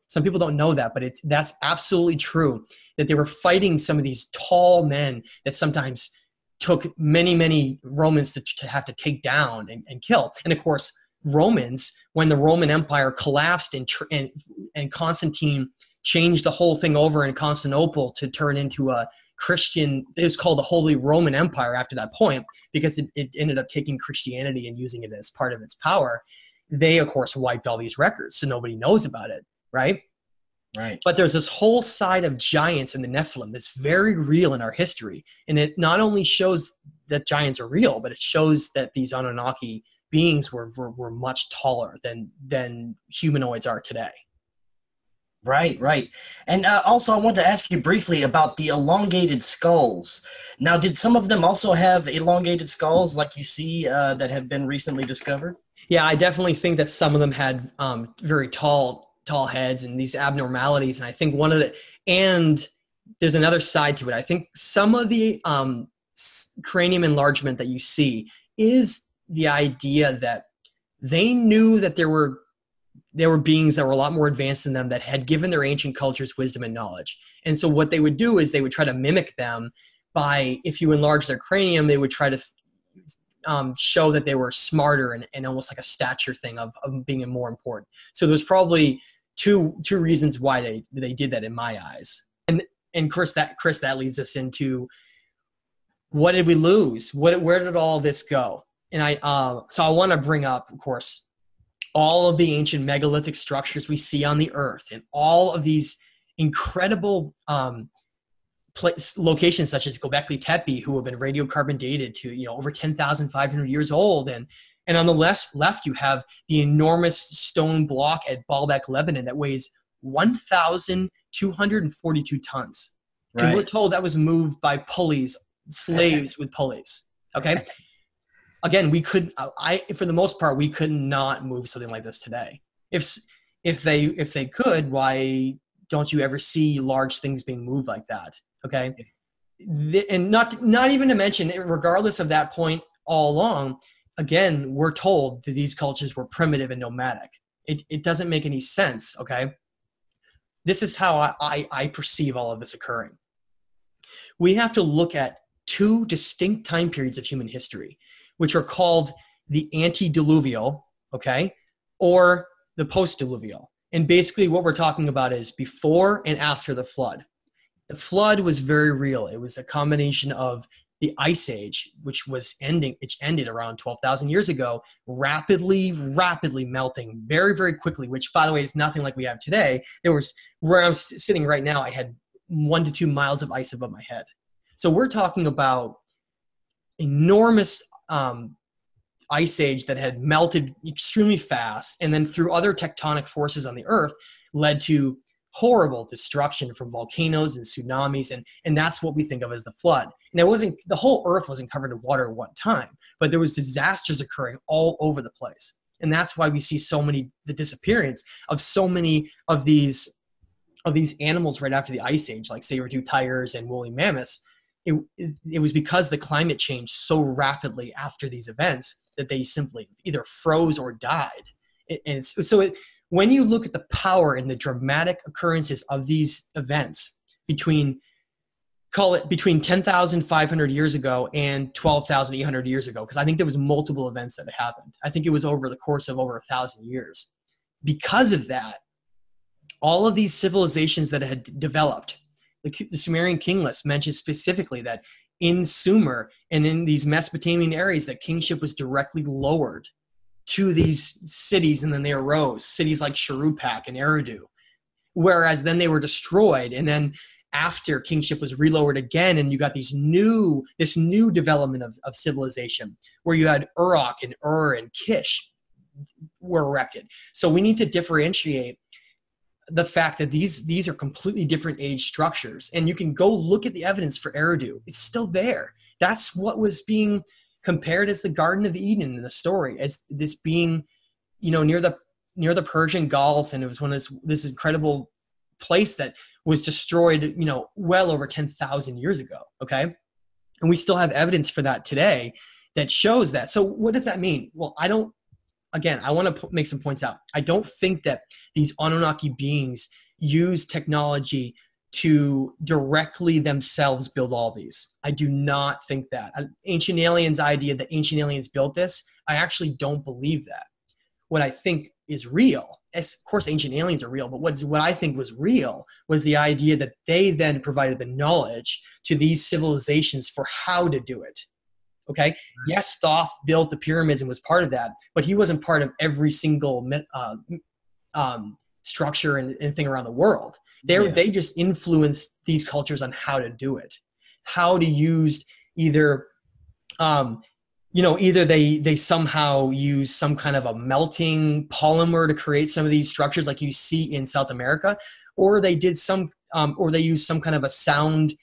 Some people don't know that, but it's, that's absolutely true, that they were fighting some of these tall men that sometimes took many, many Romans to, to have to take down and, and kill. And of course, Romans, when the Roman Empire collapsed and, and, and Constantine changed the whole thing over in Constantinople to turn into a Christian, it was called the Holy Roman Empire after that point, because it, it ended up taking Christianity and using it as part of its power. They, of course, wiped all these records, so nobody knows about it, right? Right. But there's this whole side of giants in the Nephilim that's very real in our history, and it not only shows that giants are real, but it shows that these Anunnaki beings were, were, were much taller than, than humanoids are today. Right, right. And uh, also I wanted to ask you briefly about the elongated skulls. Now, did some of them also have elongated skulls like you see uh, that have been recently discovered? Yeah, I definitely think that some of them had um, very tall, tall heads and these abnormalities. And I think one of the, and there's another side to it. I think some of the um, cranium enlargement that you see is the idea that they knew that there were there were beings that were a lot more advanced than them that had given their ancient cultures wisdom and knowledge. And so what they would do is they would try to mimic them by, if you enlarge their cranium, they would try to um, show that they were smarter and, and almost like a stature thing of, of being more important. So there's probably two two reasons why they they did that in my eyes. And and Chris, that Chris, that leads us into, what did we lose? What where did all this go? And I, uh, so I want to bring up, of course, all of the ancient megalithic structures we see on the earth and all of these incredible um, place, locations such as Göbekli Tepe, who have been radiocarbon dated to, you know, over ten thousand five hundred years old, and And on the left, left you have the enormous stone block at Baalbek, Lebanon, that weighs one thousand two hundred forty-two tons. Right. And we're told that was moved by pulleys, slaves with pulleys. Okay. Again, we could, I, for the most part, we could not move something like this today. If, if they, if they could, why don't you ever see large things being moved like that? Okay. The, and not, not even to mention, regardless of that point all along, again, we're told that these cultures were primitive and nomadic. It, it doesn't make any sense. Okay. This is how I, I, I perceive all of this occurring. We have to look at two distinct time periods of human history, which are called the antediluvial, okay, or the postdiluvial. And basically what we're talking about is before and after the flood. The flood was very real. It was a combination of the ice age, which was ending, which ended around twelve thousand years ago, rapidly, rapidly melting very, very quickly, which, by the way, is nothing like we have today. There was, where I'm sitting right now, I had one to two miles of ice above my head. So we're talking about enormous um, ice age that had melted extremely fast, and then through other tectonic forces on the earth led to horrible destruction from volcanoes and tsunamis, and, and that's what we think of as the flood. And it wasn't, the whole earth wasn't covered in water at one time, but there was disasters occurring all over the place. And that's why we see so many, the disappearance of so many of these, of these animals right after the ice age, like saber-toothed tigers and woolly mammoths. It, it, it was because the climate changed so rapidly after these events that they simply either froze or died. It, and it's, so it, when you look at the power and the dramatic occurrences of these events between, call it between ten thousand five hundred years ago and twelve thousand eight hundred years ago, because I think there was multiple events that happened. I think it was over the course of over a thousand years. Because of that, all of these civilizations that had developed, the, the Sumerian king list mentions specifically that in Sumer and in these Mesopotamian areas, that kingship was directly lowered to these cities, and then they arose, cities like Sharupak and Eridu, whereas then they were destroyed, and then after kingship was relowered again, and you got these new, this new development of, of civilization, where you had Uruk and Ur and Kish were erected. So we need to differentiate the fact that these, these are completely different age structures, and you can go look at the evidence for Eridu. It's still there. That's what was being compared as the Garden of Eden in the story, as this being, you know, near the near the Persian Gulf, and it was one of this, this incredible place that was destroyed, you know, well over ten thousand years ago, okay? And we still have evidence for that today that shows that. So what does that mean? Well, I don't, again, I want to make some points out. I don't think that these Anunnaki beings use technology to directly themselves build all these. I do not think that. Ancient aliens' idea that ancient aliens built this, I actually don't believe that. What I think is real, of course ancient aliens are real, but what's, what I think was real was the idea that they then provided the knowledge to these civilizations for how to do it. Okay, yes, Thoth built the pyramids and was part of that, but he wasn't part of every single uh, um, structure and, and thing around the world. They yeah. they just influenced these cultures on how to do it, how to use either, um, you know, either they they somehow use some kind of a melting polymer to create some of these structures like you see in South America, or they did some, um, or they used some kind of a sound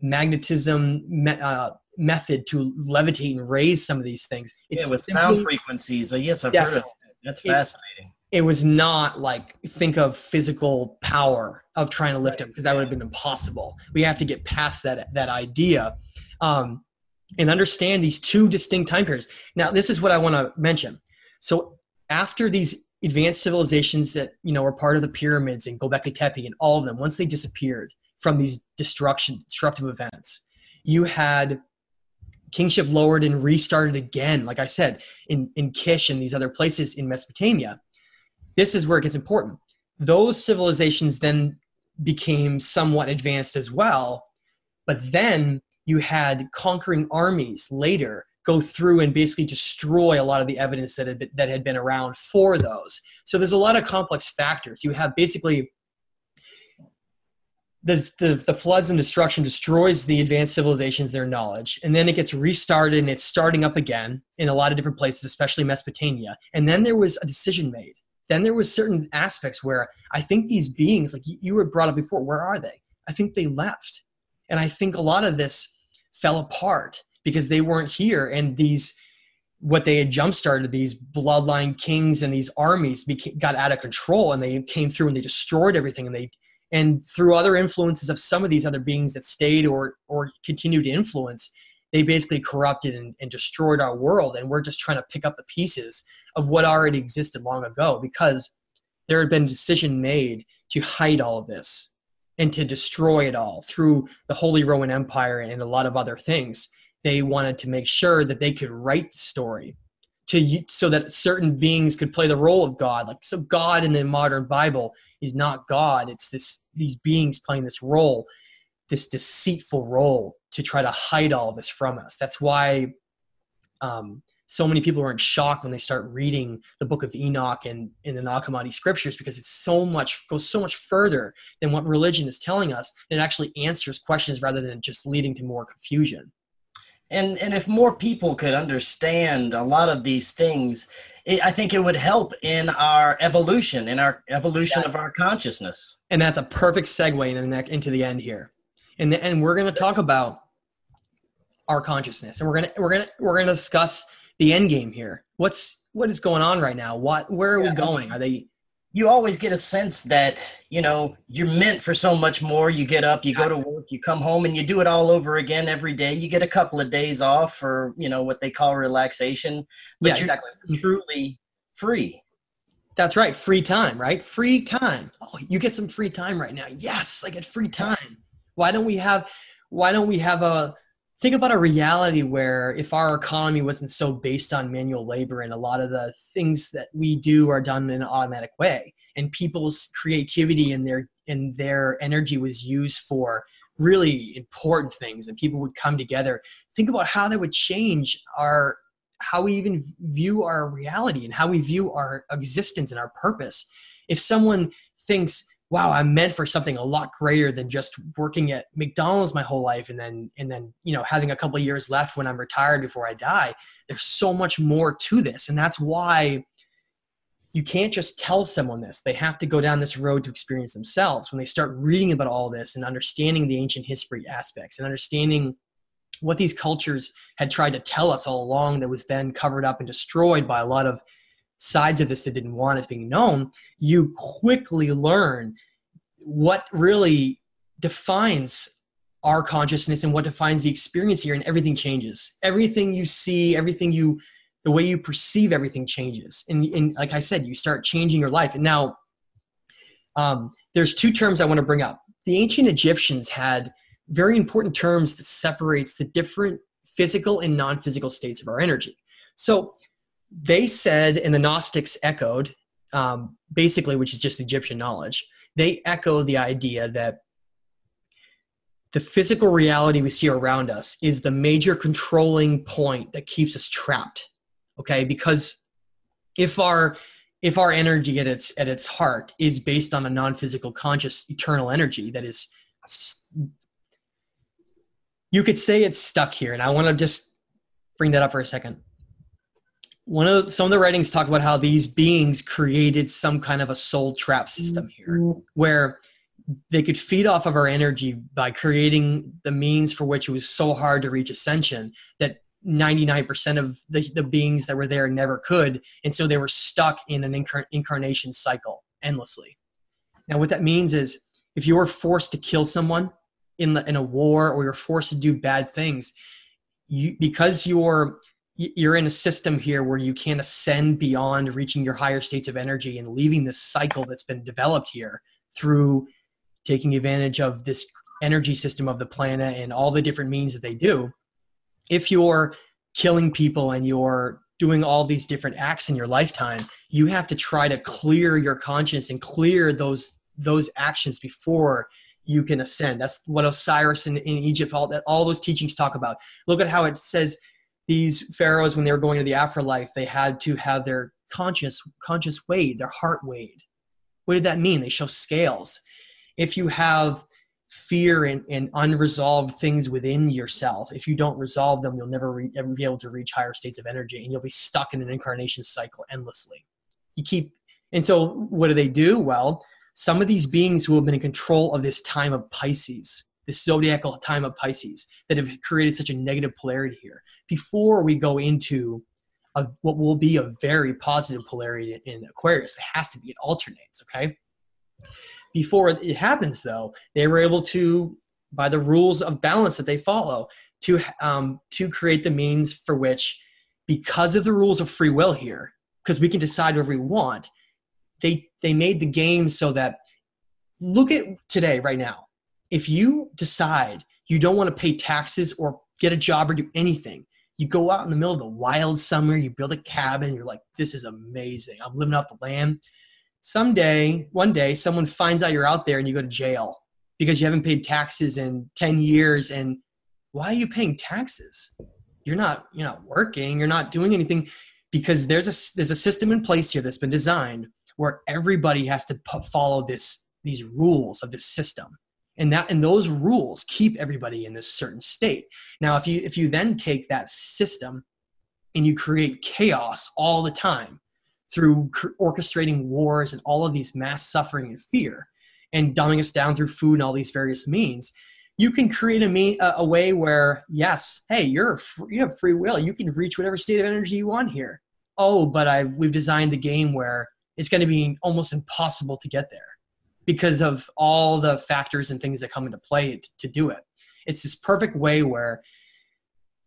magnetism me uh, method to levitate and raise some of these things. It's yeah, with simply, sound frequencies. Yes, I've yeah, heard of that. That's fascinating. It was not like, think of physical power of trying to lift him, because that would have been impossible. We have to get past that, that idea um, and understand these two distinct time periods. Now, this is what I want to mention. So after these advanced civilizations that, you know, were part of the pyramids and Göbekli Tepe and all of them, once they disappeared from these destruction, destructive events, you had kingship lowered and restarted again, like I said, in, in Kish and these other places in Mesopotamia. This is where it gets important. Those civilizations then became somewhat advanced as well, but then you had conquering armies later go through and basically destroy a lot of the evidence that had been, that had been around for those. So there's a lot of complex factors. You have basically the, the, the floods and destruction destroys the advanced civilizations, their knowledge. And then it gets restarted, and it's starting up again in a lot of different places, especially Mesopotamia. And then there was a decision made. Then there was certain aspects where I think these beings, like you were brought up before, where are they? I think they left. And I think a lot of this fell apart because they weren't here. And these, what they had jump-started, these bloodline kings and these armies became, got out of control, and they came through and they destroyed everything. And they, and through other influences of some of these other beings that stayed or, or continued to influence, they basically corrupted and, and destroyed our world. And we're just trying to pick up the pieces of what already existed long ago, because there had been a decision made to hide all of this and to destroy it all through the Holy Roman Empire and a lot of other things. They wanted to make sure that they could write the story to, so that certain beings could play the role of God. Like, so God in the modern Bible is not God. It's this, these beings playing this role, this deceitful role to try to hide all this from us. That's why um, so many people are in shock when they start reading the Book of Enoch and in the Nag Hammadi scriptures, because it's so much, goes so much further than what religion is telling us. It actually answers questions rather than just leading to more confusion. And, and if more people could understand a lot of these things, it, I think it would help in our evolution, in our evolution yeah. of our consciousness. And that's a perfect segue into the, into the end here. And, the, and we're going to talk about our consciousness, and we're going to, we're going to, we're going to discuss the end game here. What's, what is going on right now? What, where are yeah. we going? Are they, you always get a sense that, you know, you're meant for so much more. You get up, you go to work, you come home, and you do it all over again every day. You get a couple of days off for, you know, what they call relaxation, but yeah, you're exactly. truly free. That's right. Free time, right? Free time. Oh, you get some free time right now. Yes, I get free time. Why don't we have, why don't we have a, think about a reality where if our economy wasn't so based on manual labor and a lot of the things that we do are done in an automatic way, and people's creativity and their, and their energy was used for really important things, and people would come together, think about how that would change our, how we even view our reality and how we view our existence and our purpose. If someone thinks, wow, I'm meant for something a lot greater than just working at McDonald's my whole life and then, and then, you know, having a couple of years left when I'm retired before I die. There's so much more to this. And that's why you can't just tell someone this. They have to go down this road to experience themselves. When they start reading about all this and understanding the ancient history aspects and understanding what these cultures had tried to tell us all along that was then covered up and destroyed by a lot of sides of this that didn't want it being known, you quickly learn what really defines our consciousness and what defines the experience here, and everything changes. Everything you see, everything you, the way you perceive everything changes. And, and like I said, you start changing your life. And now um, there's two terms I want to bring up. The ancient Egyptians had very important terms that separates the different physical and non-physical states of our energy. So they said, and the Gnostics echoed, um, basically, which is just Egyptian knowledge, they echoed the idea that the physical reality we see around us is the major controlling point that keeps us trapped, okay? Because if our, if our energy at its, at its heart is based on a non-physical conscious eternal energy that is, you could say it's stuck here, and I want to just bring that up for a second. One of the, some of the writings talk about how these beings created some kind of a soul trap system here where they could feed off of our energy by creating the means for which it was so hard to reach ascension that ninety-nine percent of the, the beings that were there never could. And so they were stuck in an incar- incarnation cycle endlessly. Now, what that means is if you were forced to kill someone in, the, in a war, or you're forced to do bad things, you, because you're you're in a system here where you can't ascend beyond reaching your higher states of energy and leaving this cycle that's been developed here through taking advantage of this energy system of the planet and all the different means that they do. If you're killing people and you're doing all these different acts in your lifetime, you have to try to clear your conscience and clear those, those actions before you can ascend. That's what Osiris in, in Egypt, all that, all those teachings talk about. Look at how it says, these pharaohs, when they were going to the afterlife, they had to have their conscious, conscious weighed, their heart weighed. What did that mean? They show scales. If you have fear and, and unresolved things within yourself. If you don't resolve them, you'll never, re ever be able to reach higher states of energy, and you'll be stuck in an incarnation cycle endlessly. You keep, and so what do they do? Well, some of these beings who have been in control of this time of Pisces, this zodiacal time of Pisces, that have created such a negative polarity here. Before we go into a, what will be a very positive polarity in Aquarius, it has to be, it alternates, okay? Before it happens, though, they were able to, by the rules of balance that they follow, to, um, to create the means for which, because of the rules of free will here, because we can decide whatever we want, they, they made the game so that, look at today, right now, if you decide you don't want to pay taxes or get a job or do anything, you go out in the middle of the wild somewhere, you build a cabin, you're like, this is amazing, I'm living off the land. Someday, one day, someone finds out you're out there and you go to jail because you haven't paid taxes in ten years. And why are you paying taxes? You're not, you're not working. You're not doing anything, because there's a, there's a system in place here that's been designed where everybody has to follow this, these rules of this system. And that, and those rules keep everybody in this certain state. Now, if you, if you then take that system and you create chaos all the time, through orchestrating wars and all of these mass suffering and fear, and dumbing us down through food and all these various means, you can create a, mean, a, a way where, yes, hey, you're you have free will. You can reach whatever state of energy you want here. Oh, but I've, we've designed the game where it's going to be almost impossible to get there because of all the factors and things that come into play to, to do it. It's this perfect way where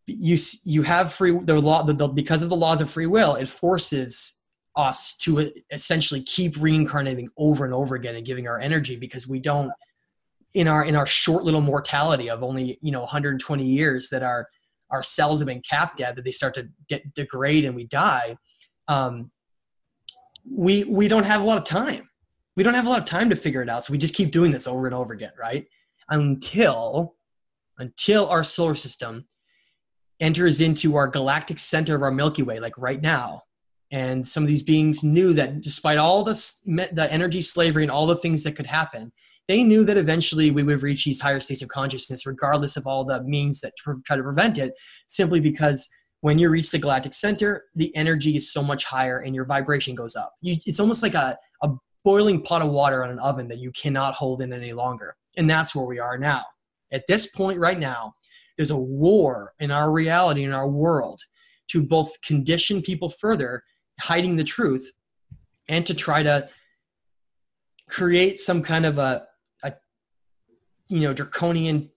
you, you have free the law the, the, because of the laws of free will, it forces us to essentially keep reincarnating over and over again and giving our energy, because we don't, in our in our short little mortality of only, you know, one hundred twenty years that our our cells have been capped at, that they start to de degrade and we die, um, we we don't have a lot of time. We don't have a lot of time to figure it out, so we just keep doing this over and over again, right? Until until our solar system enters into our galactic center of our Milky Way, like right now. And some of these beings knew that despite all the, the energy slavery and all the things that could happen, they knew that eventually we would reach these higher states of consciousness, regardless of all the means that try to prevent it, simply because when you reach the galactic center, the energy is so much higher and your vibration goes up. You, it's almost like a, a boiling pot of water on an oven that you cannot hold in any longer. And that's where we are now. At this point right now, there's a war in our reality, in our world, to both condition people further, hiding the truth, and to try to create some kind of a, a you know, draconian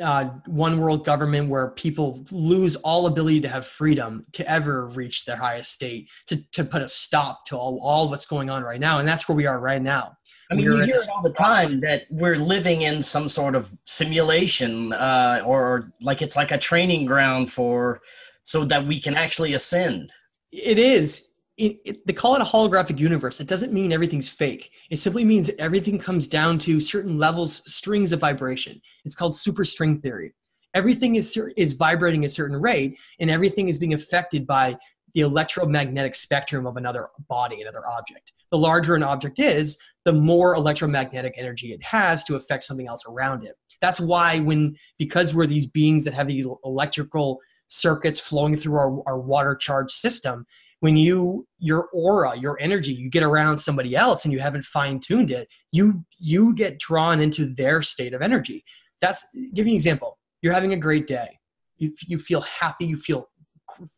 uh, one world government where people lose all ability to have freedom to ever reach their highest state, to, to put a stop to all, all what's going on right now. And that's where we are right now. I mean, we you hear it all the time that we're living in some sort of simulation, uh, or like it's like a training ground for, so that we can actually ascend. It is. It, it, they call it a holographic universe. It doesn't mean everything's fake. It simply means that everything comes down to certain levels, strings of vibration. It's called superstring theory. Everything is, is vibrating a certain rate, and everything is being affected by the electromagnetic spectrum of another body, another object. The larger an object is, the more electromagnetic energy it has to affect something else around it. That's why when, because we're these beings that have the electrical circuits flowing through our, our water charge system, when you your aura, your energy, you get around somebody else and you haven't fine-tuned it, you you get drawn into their state of energy. That's, give you an example, you're having a great day, you, you feel happy, you feel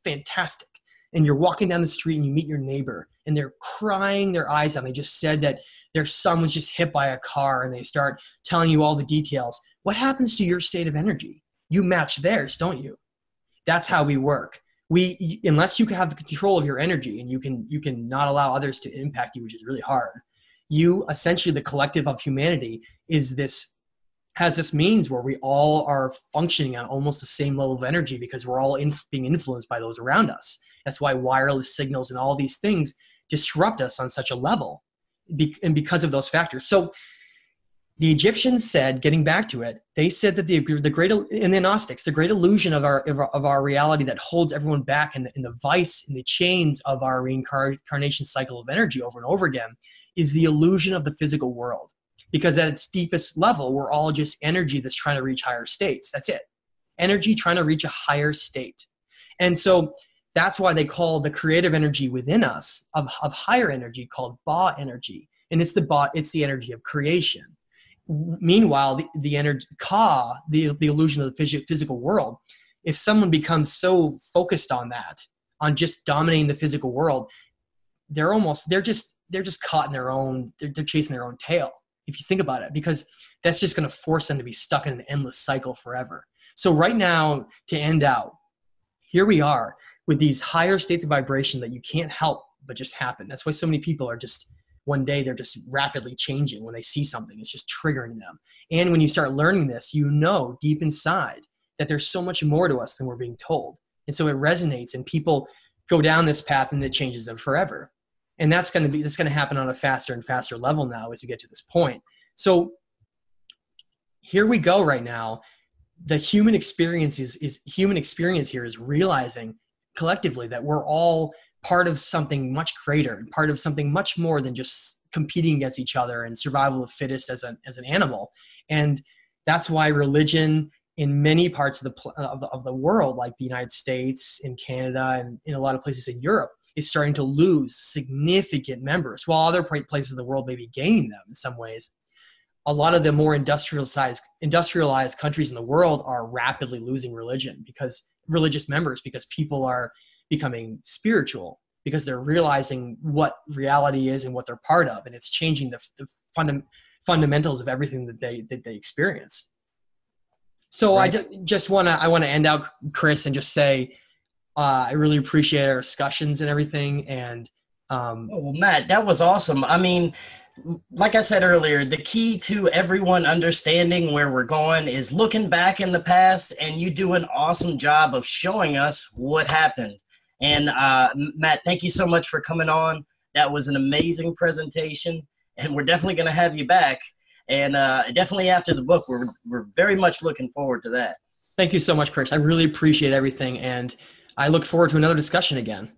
fantastic, and you're walking down the street and you meet your neighbor and they're crying their eyes out. They just said that their son was just hit by a car, and they start telling you all the details. What happens to your state of energy? You match theirs, don't you? That's how we work. We, unless you have control of your energy and you can, you can not allow others to impact you, which is really hard. You essentially, the collective of humanity is this, has this means where we all are functioning on almost the same level of energy, because we're all in, being influenced by those around us. That's why wireless signals and all these things disrupt us on such a level, be, and because of those factors. So the Egyptians said, getting back to it, they said that the, the great, and the Gnostics, the great illusion of our, of our reality that holds everyone back in the, in the vice, in the chains of our reincarnation cycle of energy over and over again, is the illusion of the physical world. because at its deepest level, we're all just energy that's trying to reach higher states. That's it. Energy trying to reach a higher state. And so that's why they call the creative energy within us of, of higher energy called Ba energy. And it's the Ba, it's the energy of creation. Meanwhile, the, the energy, Ka, the, the illusion of the physical world, if someone becomes so focused on that, on just dominating the physical world, they're almost, they're just, they're just caught in their own, they're, they're chasing their own tail, if you think about it, because that's just going to force them to be stuck in an endless cycle forever. So right now, to end out, here we are with these higher states of vibration that you can't help but just happen. That's why so many people are just, one day they're just rapidly changing when they see something. It's just triggering them. And when you start learning this, you know deep inside that there's so much more to us than we're being told. And so it resonates, and people go down this path and it changes them forever. And that's going to be, that's going to happen on a faster and faster level now as we get to this point. So here we go right now. The human experience is, is human experience here is realizing collectively that we're all part of something much greater and part of something much more than just competing against each other and survival of fittest as an, as an animal. And that's why religion in many parts of the, of the, of the world, like the United States and Canada and in a lot of places in Europe, is starting to lose significant members, while other places in the world may be gaining them in some ways. A lot of the more industrialized, industrialized countries in the world are rapidly losing religion because religious members, because people are becoming spiritual, because they're realizing what reality is and what they're part of, and it's changing the, the funda fundamentals of everything that they, that they experience. So right. I just, just want to, I want to end out, Chris, and just say, Uh, I really appreciate our discussions and everything. And um, oh, well, Matt, that was awesome. I mean, like I said earlier, the key to everyone understanding where we're going is looking back in the past, and you do an awesome job of showing us what happened. And uh, Matt, thank you so much for coming on. That was an amazing presentation, and we're definitely going to have you back. And uh, definitely after the book, we're, we're very much looking forward to that. Thank you so much, Chris. I really appreciate everything. And I look forward to another discussion again.